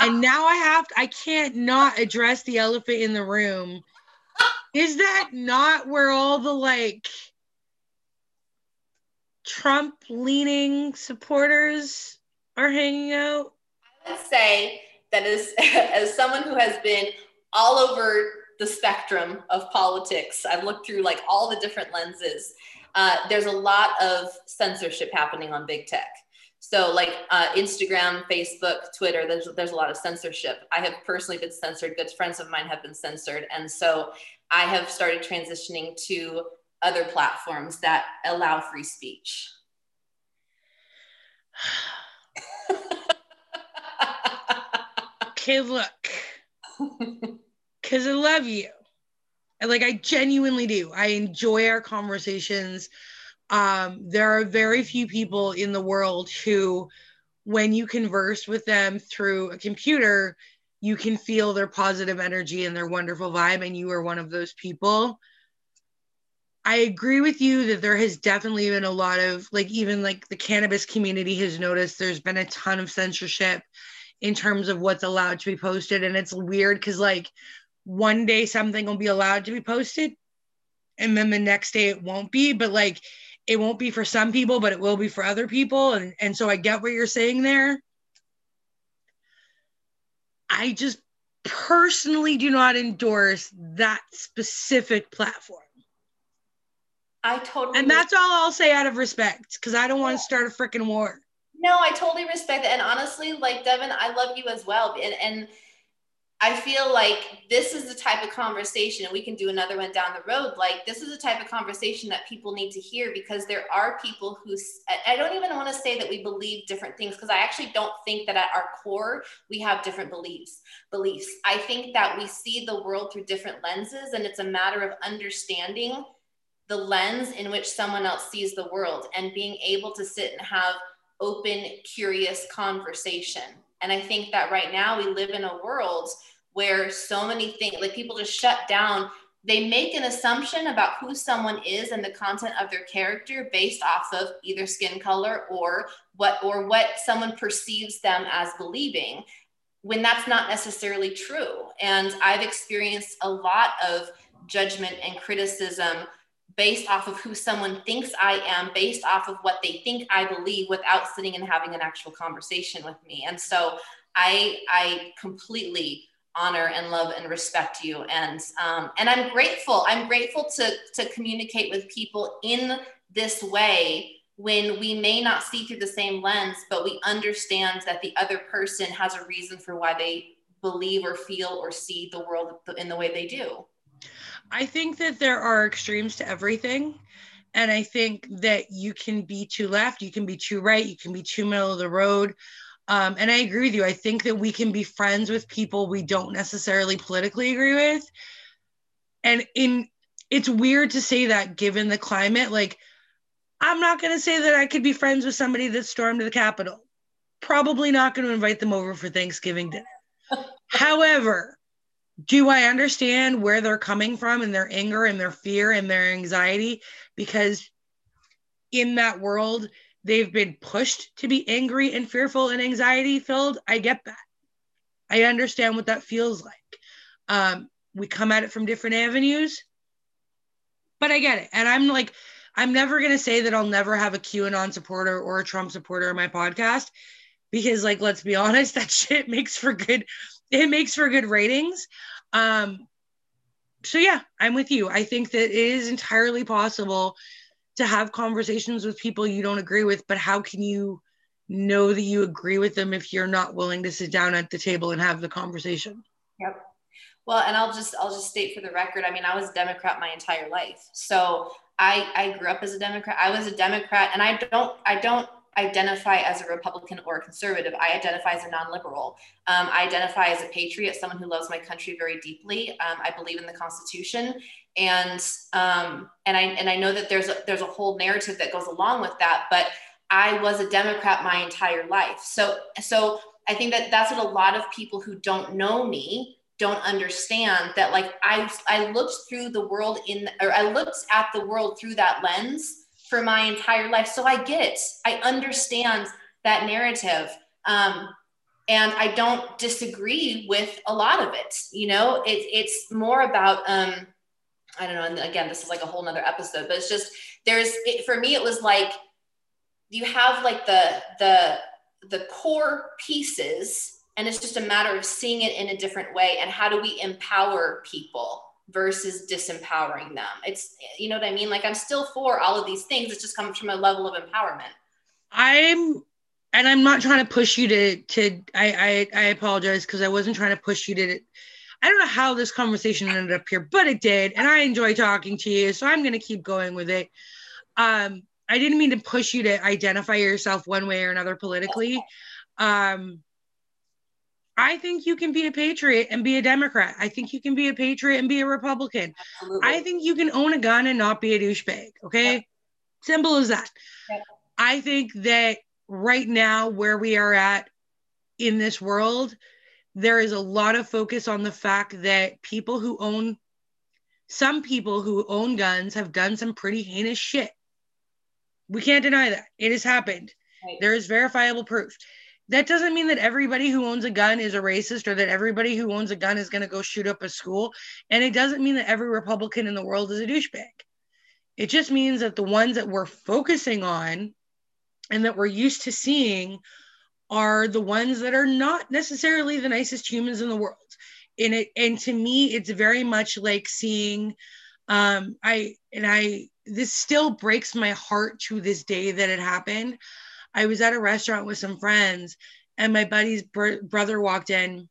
And now I have to, I can't not address the elephant in the room. Is that not where all the like Trump leaning supporters are hanging out? I would say that as, as someone who has been all over the spectrum of politics, I've looked through like all the different lenses. Uh, there's a lot of censorship happening on big tech. So like uh, Instagram, Facebook, Twitter, there's, there's a lot of censorship. I have personally been censored. Good friends of mine have been censored. And so I have started transitioning to other platforms that allow free speech. Okay, look, because I love you. Like, I genuinely do. I enjoy our conversations. Um, there are very few people in the world who, when you converse with them through a computer, you can feel their positive energy and their wonderful vibe, and you are one of those people. I agree with you that there has definitely been a lot of, like, even, like, the cannabis community has noticed there's been a ton of censorship in terms of what's allowed to be posted, and it's weird because, like, one day something will be allowed to be posted and then the next day it won't be, but like it won't be for some people, but it will be for other people. And, and so I get what you're saying there. I just personally do not endorse that specific platform. I totally. And that's all I'll say out of respect, because I don't want to start a freaking war. No, I totally respect that. And honestly, like Devin, I love you as well. And, and I feel like this is the type of conversation, and we can do another one down the road. Like this is the type of conversation that people need to hear, because there are people who, I don't even want to say that we believe different things, because I actually don't think that at our core, we have different beliefs, beliefs. I think that we see the world through different lenses, and it's a matter of understanding the lens in which someone else sees the world and being able to sit and have open, curious conversation. And I think that right now we live in a world where so many things, like people just shut down. They make an assumption about who someone is and the content of their character based off of either skin color or what or what someone perceives them as believing, when that's not necessarily true. And I've experienced a lot of judgment and criticism based off of who someone thinks I am, based off of what they think I believe, without sitting and having an actual conversation with me. And so I, I completely honor and love and respect you. And, um, and I'm grateful. I'm grateful to, to communicate with people in this way, when we may not see through the same lens, but we understand that the other person has a reason for why they believe or feel or see the world in the way they do. I think that there are extremes to everything. And I think that you can be too left, you can be too right, you can be too middle of the road. Um, and I agree with you. I think that we can be friends with people we don't necessarily politically agree with. And in it's weird to say that given the climate. Like, I'm not going to say that I could be friends with somebody that stormed the Capitol. Probably not going to invite them over for Thanksgiving dinner. However, do I understand where they're coming from and their anger and their fear and their anxiety? Because in that world, they've been pushed to be angry and fearful and anxiety filled. I get that. I understand what that feels like. Um, we come at it from different avenues, but I get it. And I'm like, I'm never going to say that I'll never have a QAnon supporter or a Trump supporter in my podcast, because, like, let's be honest, that shit makes for good, it makes for good ratings. Um, so yeah, I'm with you. I think that it is entirely possible to have conversations with people you don't agree with, but how can you know that you agree with them if you're not willing to sit down at the table and have the conversation? Yep. Well, and I'll just, I'll just state for the record, I mean, I was a Democrat my entire life. So I, I grew up as a Democrat. I was a Democrat, and I don't, I don't identify as a Republican or a conservative. I identify as a non-liberal. Um, I identify as a patriot, someone who loves my country very deeply. Um, I believe in the Constitution. And, um, and I, and I know that there's a, there's a whole narrative that goes along with that, but I was a Democrat my entire life. So, so I think that that's what a lot of people who don't know me don't understand, that like, I, I looked through the world in, or I looked at the world through that lens for my entire life. So I get it. I understand that narrative. Um, and I don't disagree with a lot of it. You know, it, it's more about, um, I don't know. And again, this is like a whole nother episode, but it's just, there's, it, for me, it was like, you have like the, the, the core pieces, and it's just a matter of seeing it in a different way. And how do we empower people versus disempowering them? It's, you know what I mean? Like, I'm still for all of these things. It just comes from a level of empowerment. I'm, and I'm not trying to push you to, to, I, I, I apologize. 'Cause I wasn't trying to push you to, I don't know how this conversation ended up here, but it did. And I enjoy talking to you, so I'm going to keep going with it. Um, I didn't mean to push you to identify yourself one way or another politically. Um, I think you can be a patriot and be a Democrat. I think you can be a patriot and be a Republican. Absolutely. I think you can own a gun and not be a douchebag. Okay. Yep. Simple as that. Yep. I think that right now, where we are at in this world, there is a lot of focus on the fact that people who own, some people who own guns have done some pretty heinous shit. We can't deny that. It has happened. Right. There is verifiable proof. That doesn't mean that everybody who owns a gun is a racist, or that everybody who owns a gun is going to go shoot up a school. And it doesn't mean that every Republican in the world is a douchebag. It just means that the ones that we're focusing on and that we're used to seeing are the ones that are not necessarily the nicest humans in the world. And, it, and to me, it's very much like seeing, um, I, and I, this still breaks my heart to this day that it happened. I was at a restaurant with some friends, and my buddy's br- brother walked in,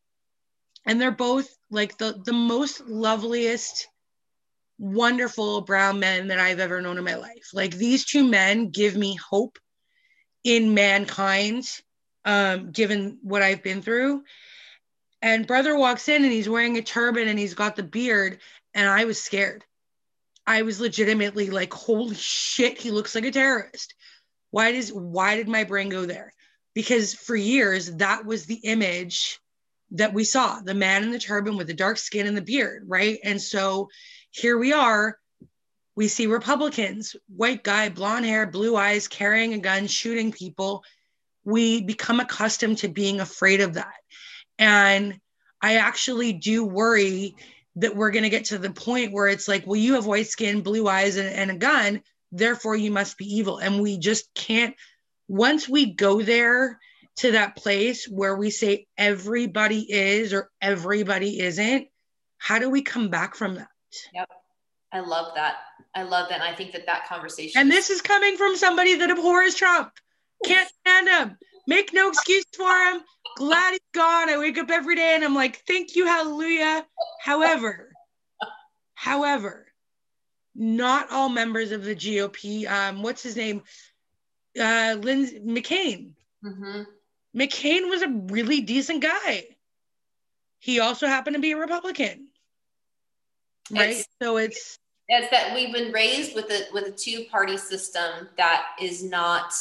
and they're both like the, the most loveliest, wonderful brown men that I've ever known in my life. Like, these two men give me hope in mankind, um, given what I've been through. And brother walks in, and he's wearing a turban, and he's got the beard, and I was scared. I was legitimately like, holy shit, he looks like a terrorist. Why does, why did my brain go there? Because for years, that was the image that we saw, the man in the turban with the dark skin and the beard, right? And so here we are, we see Republicans, white guy, blonde hair, blue eyes, carrying a gun, shooting people. We become accustomed to being afraid of that. And I actually do worry that we're going to get to the point where it's like, well, you have white skin, blue eyes, and, and a gun, therefore you must be evil. And we just can't, once we go there to that place where we say everybody is or everybody isn't, how do we come back from that? Yep. I love that. I love that. And I think that that conversation. And this is coming from somebody that abhors Trump. Can't stand him. Make no excuse for him. Glad he's gone. I wake up every day and I'm like, thank you, hallelujah. However, however, not all members of the G O P, um, what's his name? Uh, Lindsey McCain. Mm-hmm. McCain was a really decent guy. He also happened to be a Republican. Right? It's, so it's... It's that we've been raised with a, with a two-party system that is not...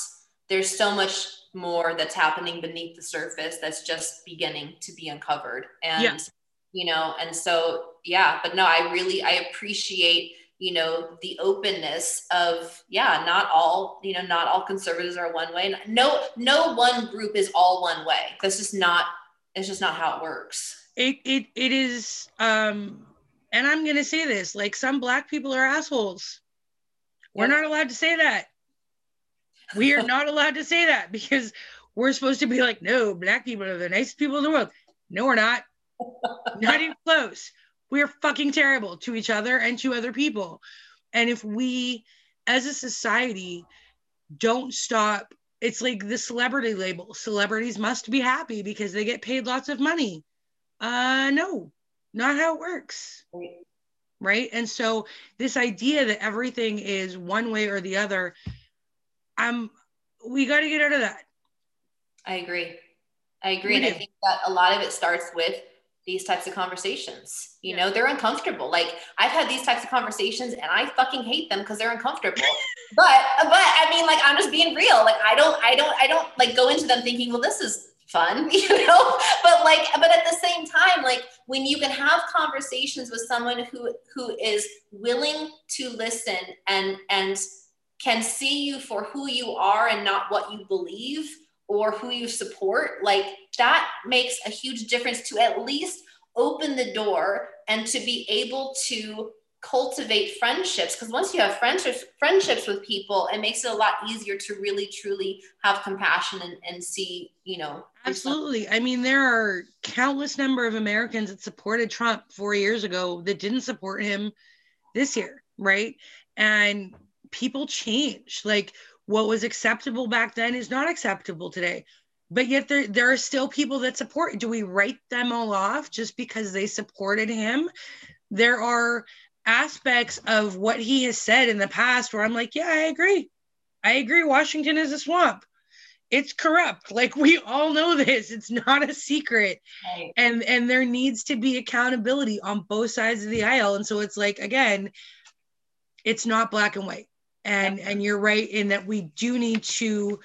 There's so much more that's happening beneath the surface that's just beginning to be uncovered. And, yeah. you know, and so, yeah, but no, I really, I appreciate, you know, the openness of, yeah, not all, you know, not all conservatives are one way. No, no one group is all one way. That's just not, it's just not how it works. It, it, it is. Um, and I'm going to say this, like, some black people are assholes. We're not allowed to say that. We are not allowed to say that because we're supposed to be like, no, black people are the nicest people in the world. No, we're not. Not even close. We are fucking terrible to each other and to other people. And if we, as a society, don't stop, it's like the celebrity label. Celebrities must be happy because they get paid lots of money. Uh, no, not how it works. Right. Right. And so this idea that everything is one way or the other, um, we got to get out of that. I agree. I agree. And I think that a lot of it starts with these types of conversations. You know, they're uncomfortable. Like, I've had these types of conversations and I fucking hate them because they're uncomfortable. but, but I mean, like, I'm just being real. Like, I don't, I don't, I don't like go into them thinking, well, this is fun, you know, but like, but at the same time, like, when you can have conversations with someone who, who is willing to listen and, and can see you for who you are and not what you believe or who you support, like, that makes a huge difference to at least open the door and to be able to cultivate friendships. Because once you have friendships, friendships with people, it makes it a lot easier to really, truly have compassion and, and see, you know. Absolutely. I mean, there are countless number of Americans that supported Trump four years ago that didn't support him this year, right? And people change. Like, what was acceptable back then is not acceptable today. But yet there, there are still people that support. Do we write them all off just because they supported him? There are aspects of what he has said in the past where I'm like, yeah, I agree. I agree. Washington is a swamp. It's corrupt. Like, we all know this. It's not a secret. Right. And, and there needs to be accountability on both sides of the aisle. And so it's like, again, it's not black and white. And, and you're right in that we do need to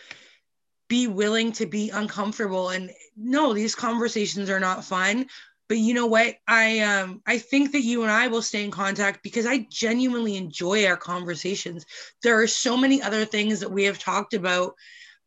be willing to be uncomfortable. And no, these conversations are not fun, but you know what? I, um, I think that you and I will stay in contact because I genuinely enjoy our conversations. There are so many other things that we have talked about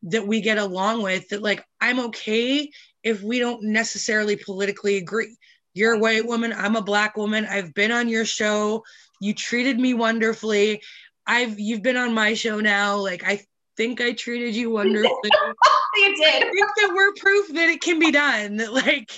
that we get along with that, like, I'm okay if we don't necessarily politically agree. You're a white woman. I'm a black woman. I've been on your show. You treated me wonderfully. I've, you've been on my show now. Like, I think I treated you wonderfully. You did. I think that we're proof that it can be done, that, like,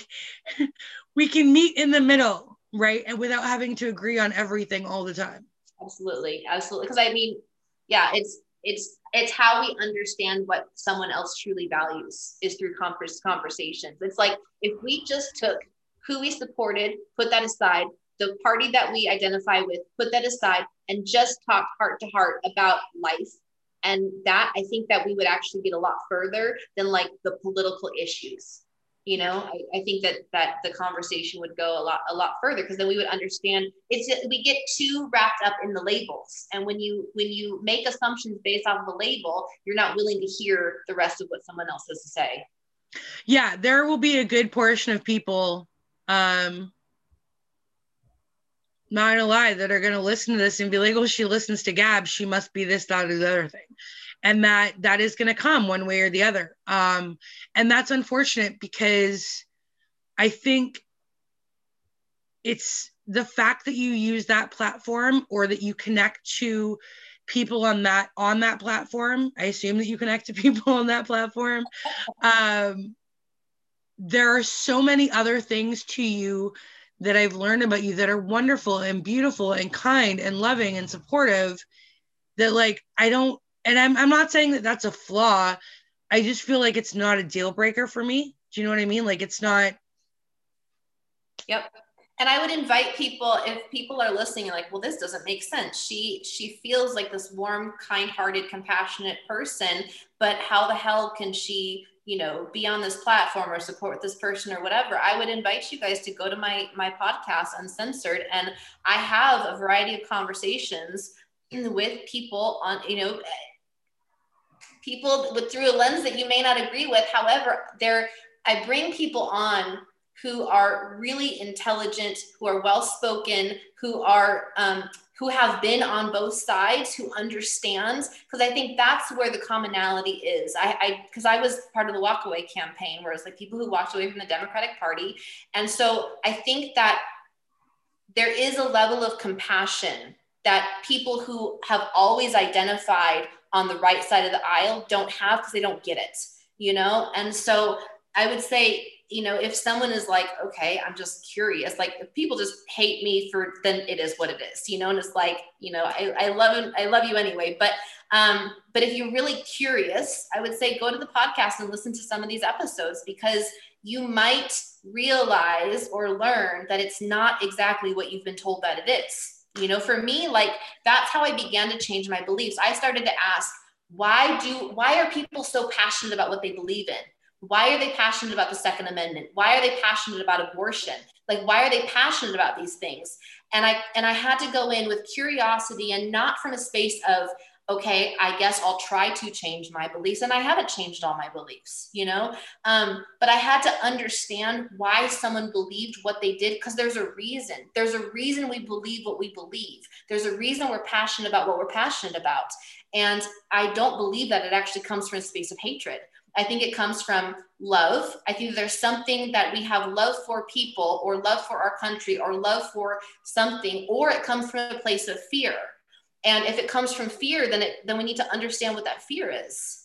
we can meet in the middle, right? And without having to agree on everything all the time. Absolutely. Absolutely. Because I mean, yeah, it's, it's, it's how we understand what someone else truly values is through converse conversations. It's like, if we just took who we supported, put that aside, the party that we identify with, put that aside, and just talk heart to heart about life. And that, I think that we would actually get a lot further than, like, the political issues. You know, I, I think that, that the conversation would go a lot, a lot further, because then we would understand. It's, we get too wrapped up in the labels. And when you, when you make assumptions based off of the label, you're not willing to hear the rest of what someone else has to say. Yeah. There will be a good portion of people, um, not gonna lie, that are gonna listen to this and be like, oh, she listens to Gab, she must be this, that, or the other thing. And that that is gonna come one way or the other. Um, and that's unfortunate, because I think it's the fact that you use that platform, or that you connect to people on that on that platform. I assume that you connect to people on that platform. Um, there are so many other things to you that I've learned about you that are wonderful and beautiful and kind and loving and supportive, that, like, I don't, and I'm, I'm not saying that that's a flaw. I just feel like it's not a deal breaker for me. Do you know what I mean? Like, it's not. Yep. And I would invite people, if people are listening, like, well, this doesn't make sense. She, she feels like this warm, kind-hearted, compassionate person, but how the hell can she, you know, be on this platform or support this person or whatever? I would invite you guys to go to my, my podcast, Uncensored. And I have a variety of conversations with people on, you know, people with, through a lens that you may not agree with. However, there, I bring people on who are really intelligent, who are well-spoken, who are, um, who have been on both sides, who understands, because I think that's where the commonality is. I, because I, I was part of the walkaway campaign, where it's like people who walked away from the Democratic Party. And so I think that there is a level of compassion that people who have always identified on the right side of the aisle don't have, because they don't get it, you know? And so I would say, you know, if someone is like, okay, I'm just curious, like if people just hate me for, then it is what it is, you know? And it's like, you know, I, I love him. I love you anyway. But, um, but if you're really curious, I would say, go to the podcast and listen to some of these episodes, because you might realize or learn that it's not exactly what you've been told that it is. You know, for me, like that's how I began to change my beliefs. I started to ask, why do, why are people so passionate about what they believe in? Why are they passionate about the Second Amendment? Why are they passionate about abortion? Like, why are they passionate about these things? And I, and I had to go in with curiosity, and not from a space of, okay, I guess I'll try to change my beliefs. And I haven't changed all my beliefs, you know, um, but I had to understand why someone believed what they did, because there's a reason. There's a reason we believe what we believe. There's a reason we're passionate about what we're passionate about. And I don't believe that it actually comes from a space of hatred. I think it comes from love. I think there's something that we have love for people, or love for our country, or love for something, or it comes from a place of fear. And if it comes from fear, then it, then we need to understand what that fear is.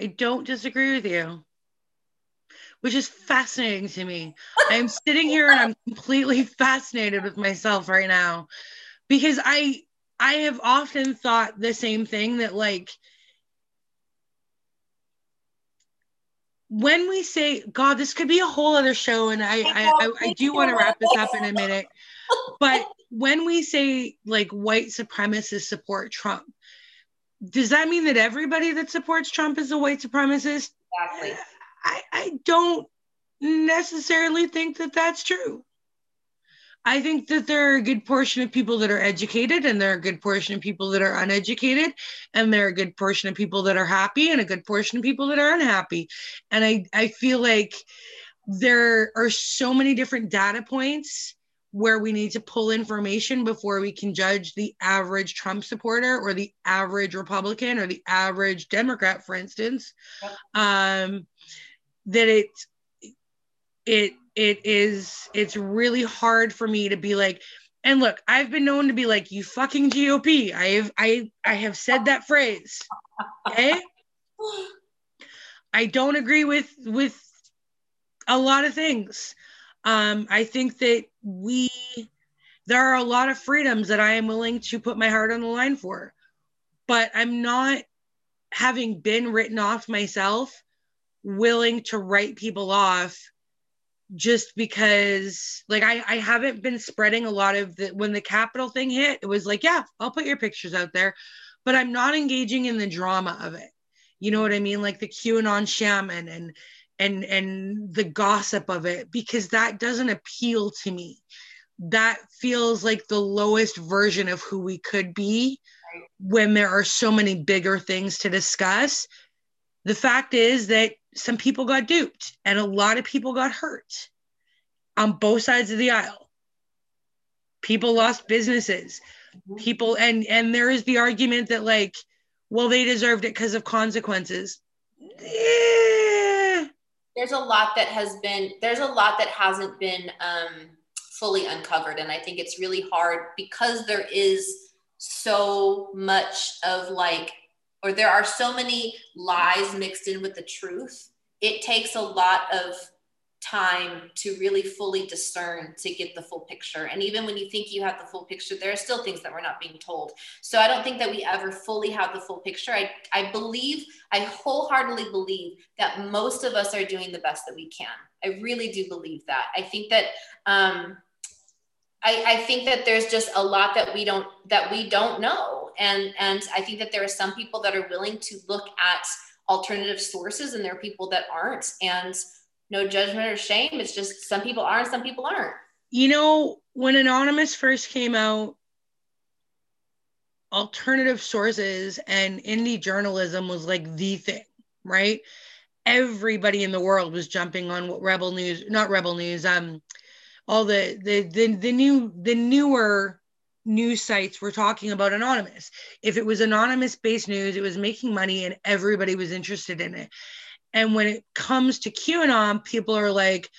I don't disagree with you, which is fascinating to me. I'm sitting here and I'm completely fascinated with myself right now, because I... I have often thought the same thing, that like, when we say, God, this could be a whole other show, and I I, I, I do want to wrap this up in a minute, but when we say like white supremacists support Trump, does that mean that everybody that supports Trump is a white supremacist? Exactly. I, I don't necessarily think that that's true. I think that there are a good portion of people that are educated, and there are a good portion of people that are uneducated, and there are a good portion of people that are happy, and a good portion of people that are unhappy. And I, I feel like there are so many different data points where we need to pull information before we can judge the average Trump supporter, or the average Republican, or the average Democrat, for instance, um, that it, it, It is, it's really hard for me to be like, and look, I've been known to be like, you fucking G O P. I have, I, I have said that phrase. Okay. I don't agree with, with a lot of things. Um, I think that we, there are a lot of freedoms that I am willing to put my heart on the line for, but I'm not, having been written off myself, willing to write people off just because like I, I haven't been spreading a lot of the, when the Capitol thing hit, it was like, yeah, I'll put your pictures out there, but I'm not engaging in the drama of it. You know what I mean? Like the QAnon shaman and, and, and the gossip of it, because that doesn't appeal to me. That feels like the lowest version of who we could be when there are so many bigger things to discuss. The fact is that some people got duped, and a lot of people got hurt on both sides of the aisle. People lost businesses, people, and, and there is the argument that like, well, they deserved it because of consequences. Yeah. There's a lot that has been, there's a lot that hasn't been um, fully uncovered. And I think it's really hard because there is so much of like, or there are so many lies mixed in with the truth. It takes a lot of time to really fully discern to get the full picture. And even when you think you have the full picture, there are still things that we're not being told. So I don't think that we ever fully have the full picture. I, I believe, I wholeheartedly believe that most of us are doing the best that we can. I really do believe that. I think that, um, I, I think that there's just a lot that we don't, that we don't know. And and I think that there are some people that are willing to look at alternative sources, and there are people that aren't. And no judgment or shame. It's just some people are and some people aren't. You know, when Anonymous first came out, alternative sources and indie journalism was like the thing, right? Everybody in the world was jumping on what Rebel News, not Rebel News, um, all the the the, the new the newer. news sites were talking about Anonymous. If it was Anonymous-based news, it was making money and everybody was interested in it. And when it comes to QAnon, people are like,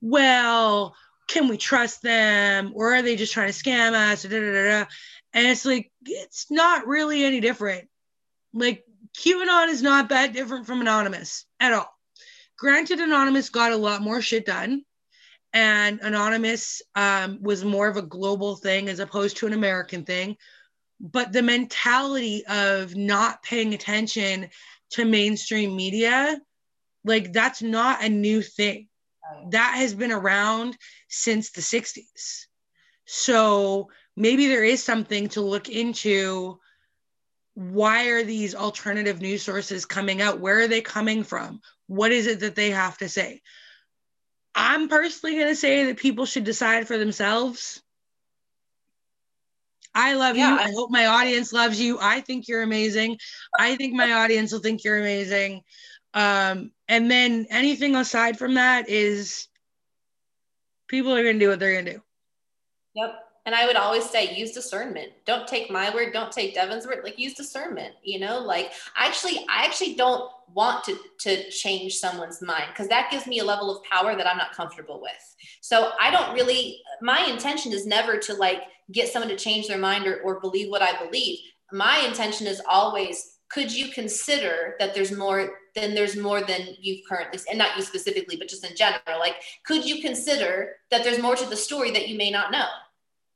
well, can we trust them, or are they just trying to scam us? Da, da, da, da. And it's like, it's not really any different. Like, QAnon is not that different from Anonymous at all. Granted, Anonymous got a lot more shit done, and Anonymous um, was more of a global thing as opposed to an American thing. But the mentality of not paying attention to mainstream media, like, that's not a new thing. That has been around since the sixties. So maybe there is something to look into. Why are these alternative news sources coming out? Where are they coming from? What is it that they have to say? I'm personally going to say that people should decide for themselves. I love yeah, you. I hope my audience loves you. I think you're amazing. I think my audience will think you're amazing. Um, and then anything aside from that is, people are going to do what they're going to do. Yep. And I would always say, use discernment. Don't take my word. Don't take Devin's word. Like, use discernment, you know, like I actually, I actually don't want to, to change someone's mind, because that gives me a level of power that I'm not comfortable with. So I don't really, my intention is never to like get someone to change their mind or, or believe what I believe. My intention is always, could you consider that there's more than there's more than you've currently, and not you specifically, but just in general, like, could you consider that there's more to the story that you may not know?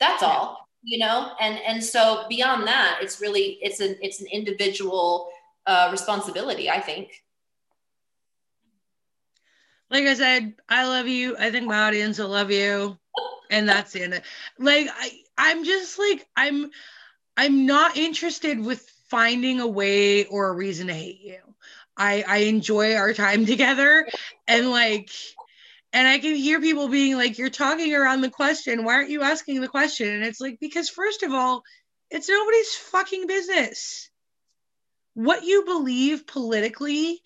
That's all, you know? And, and so beyond that, it's really, it's an, it's an individual uh, responsibility, I think. Like I said, I love you. I think my audience will love you. And that's the end of it. Like, I, I'm just like, I'm, I'm not interested with finding a way or a reason to hate you. I, I enjoy our time together, and like, and I can hear people being like, you're talking around the question. Why aren't you asking the question? And it's like, because first of all, it's nobody's fucking business. What you believe politically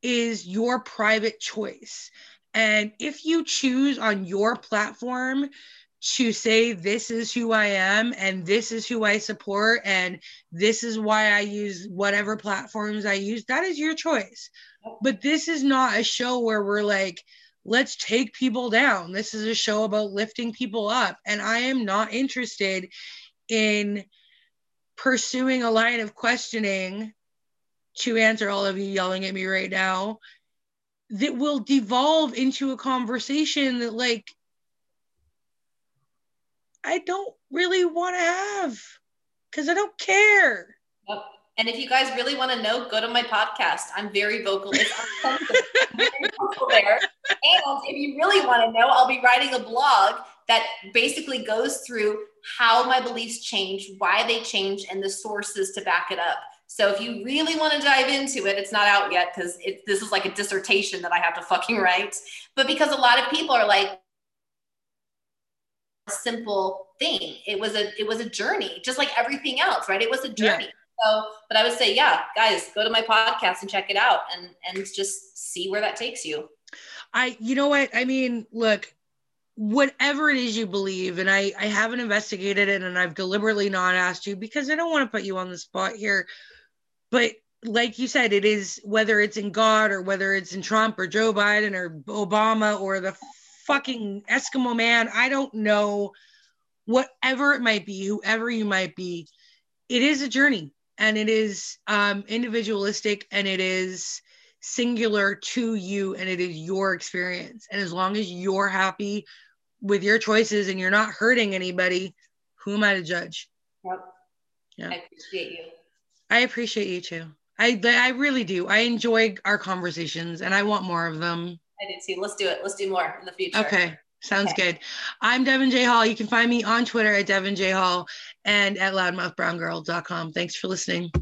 is your private choice. And if you choose on your platform to say, this is who I am, and this is who I support, and this is why I use whatever platforms I use, that is your choice. But this is not a show where we're like, let's take people down. This is a show about lifting people up. And I am not interested in pursuing a line of questioning, to answer all of you yelling at me right now, that will devolve into a conversation that, like, I don't really want to have, because I don't care. Yep. And if you guys really want to know, go to my podcast. I'm very vocal. It's uncensored. I'm very vocal there. And if you really want to know, I'll be writing a blog that basically goes through how my beliefs change, why they change, and the sources to back it up. So if you really want to dive into it, it's not out yet, because this is like a dissertation that I have to fucking write. But because a lot of people are like, a simple thing. It was a it was a journey, just like everything else, right? It was a journey. Yeah. So, but I would say, yeah, guys, go to my podcast and check it out, and, and just see where that takes you. I, you know what? I mean, look, whatever it is you believe, and I, I haven't investigated it, and I've deliberately not asked you, because I don't want to put you on the spot here. But like you said, it is, whether it's in God or whether it's in Trump or Joe Biden or Obama or the fucking Eskimo man, I don't know, whatever it might be, whoever you might be, it is a journey. And it is um, individualistic, and it is singular to you, and it is your experience. And as long as you're happy with your choices and you're not hurting anybody, who am I to judge? Yep. Yeah. I appreciate you. I appreciate you too. I, I really do. I enjoy our conversations, and I want more of them. I do too. Let's do it. Let's do more in the future. Okay. Sounds okay. Good. I'm Devin J. Hall. You can find me on Twitter at Devin J. Hall and at loudmouth brown girl dot com. Thanks for listening.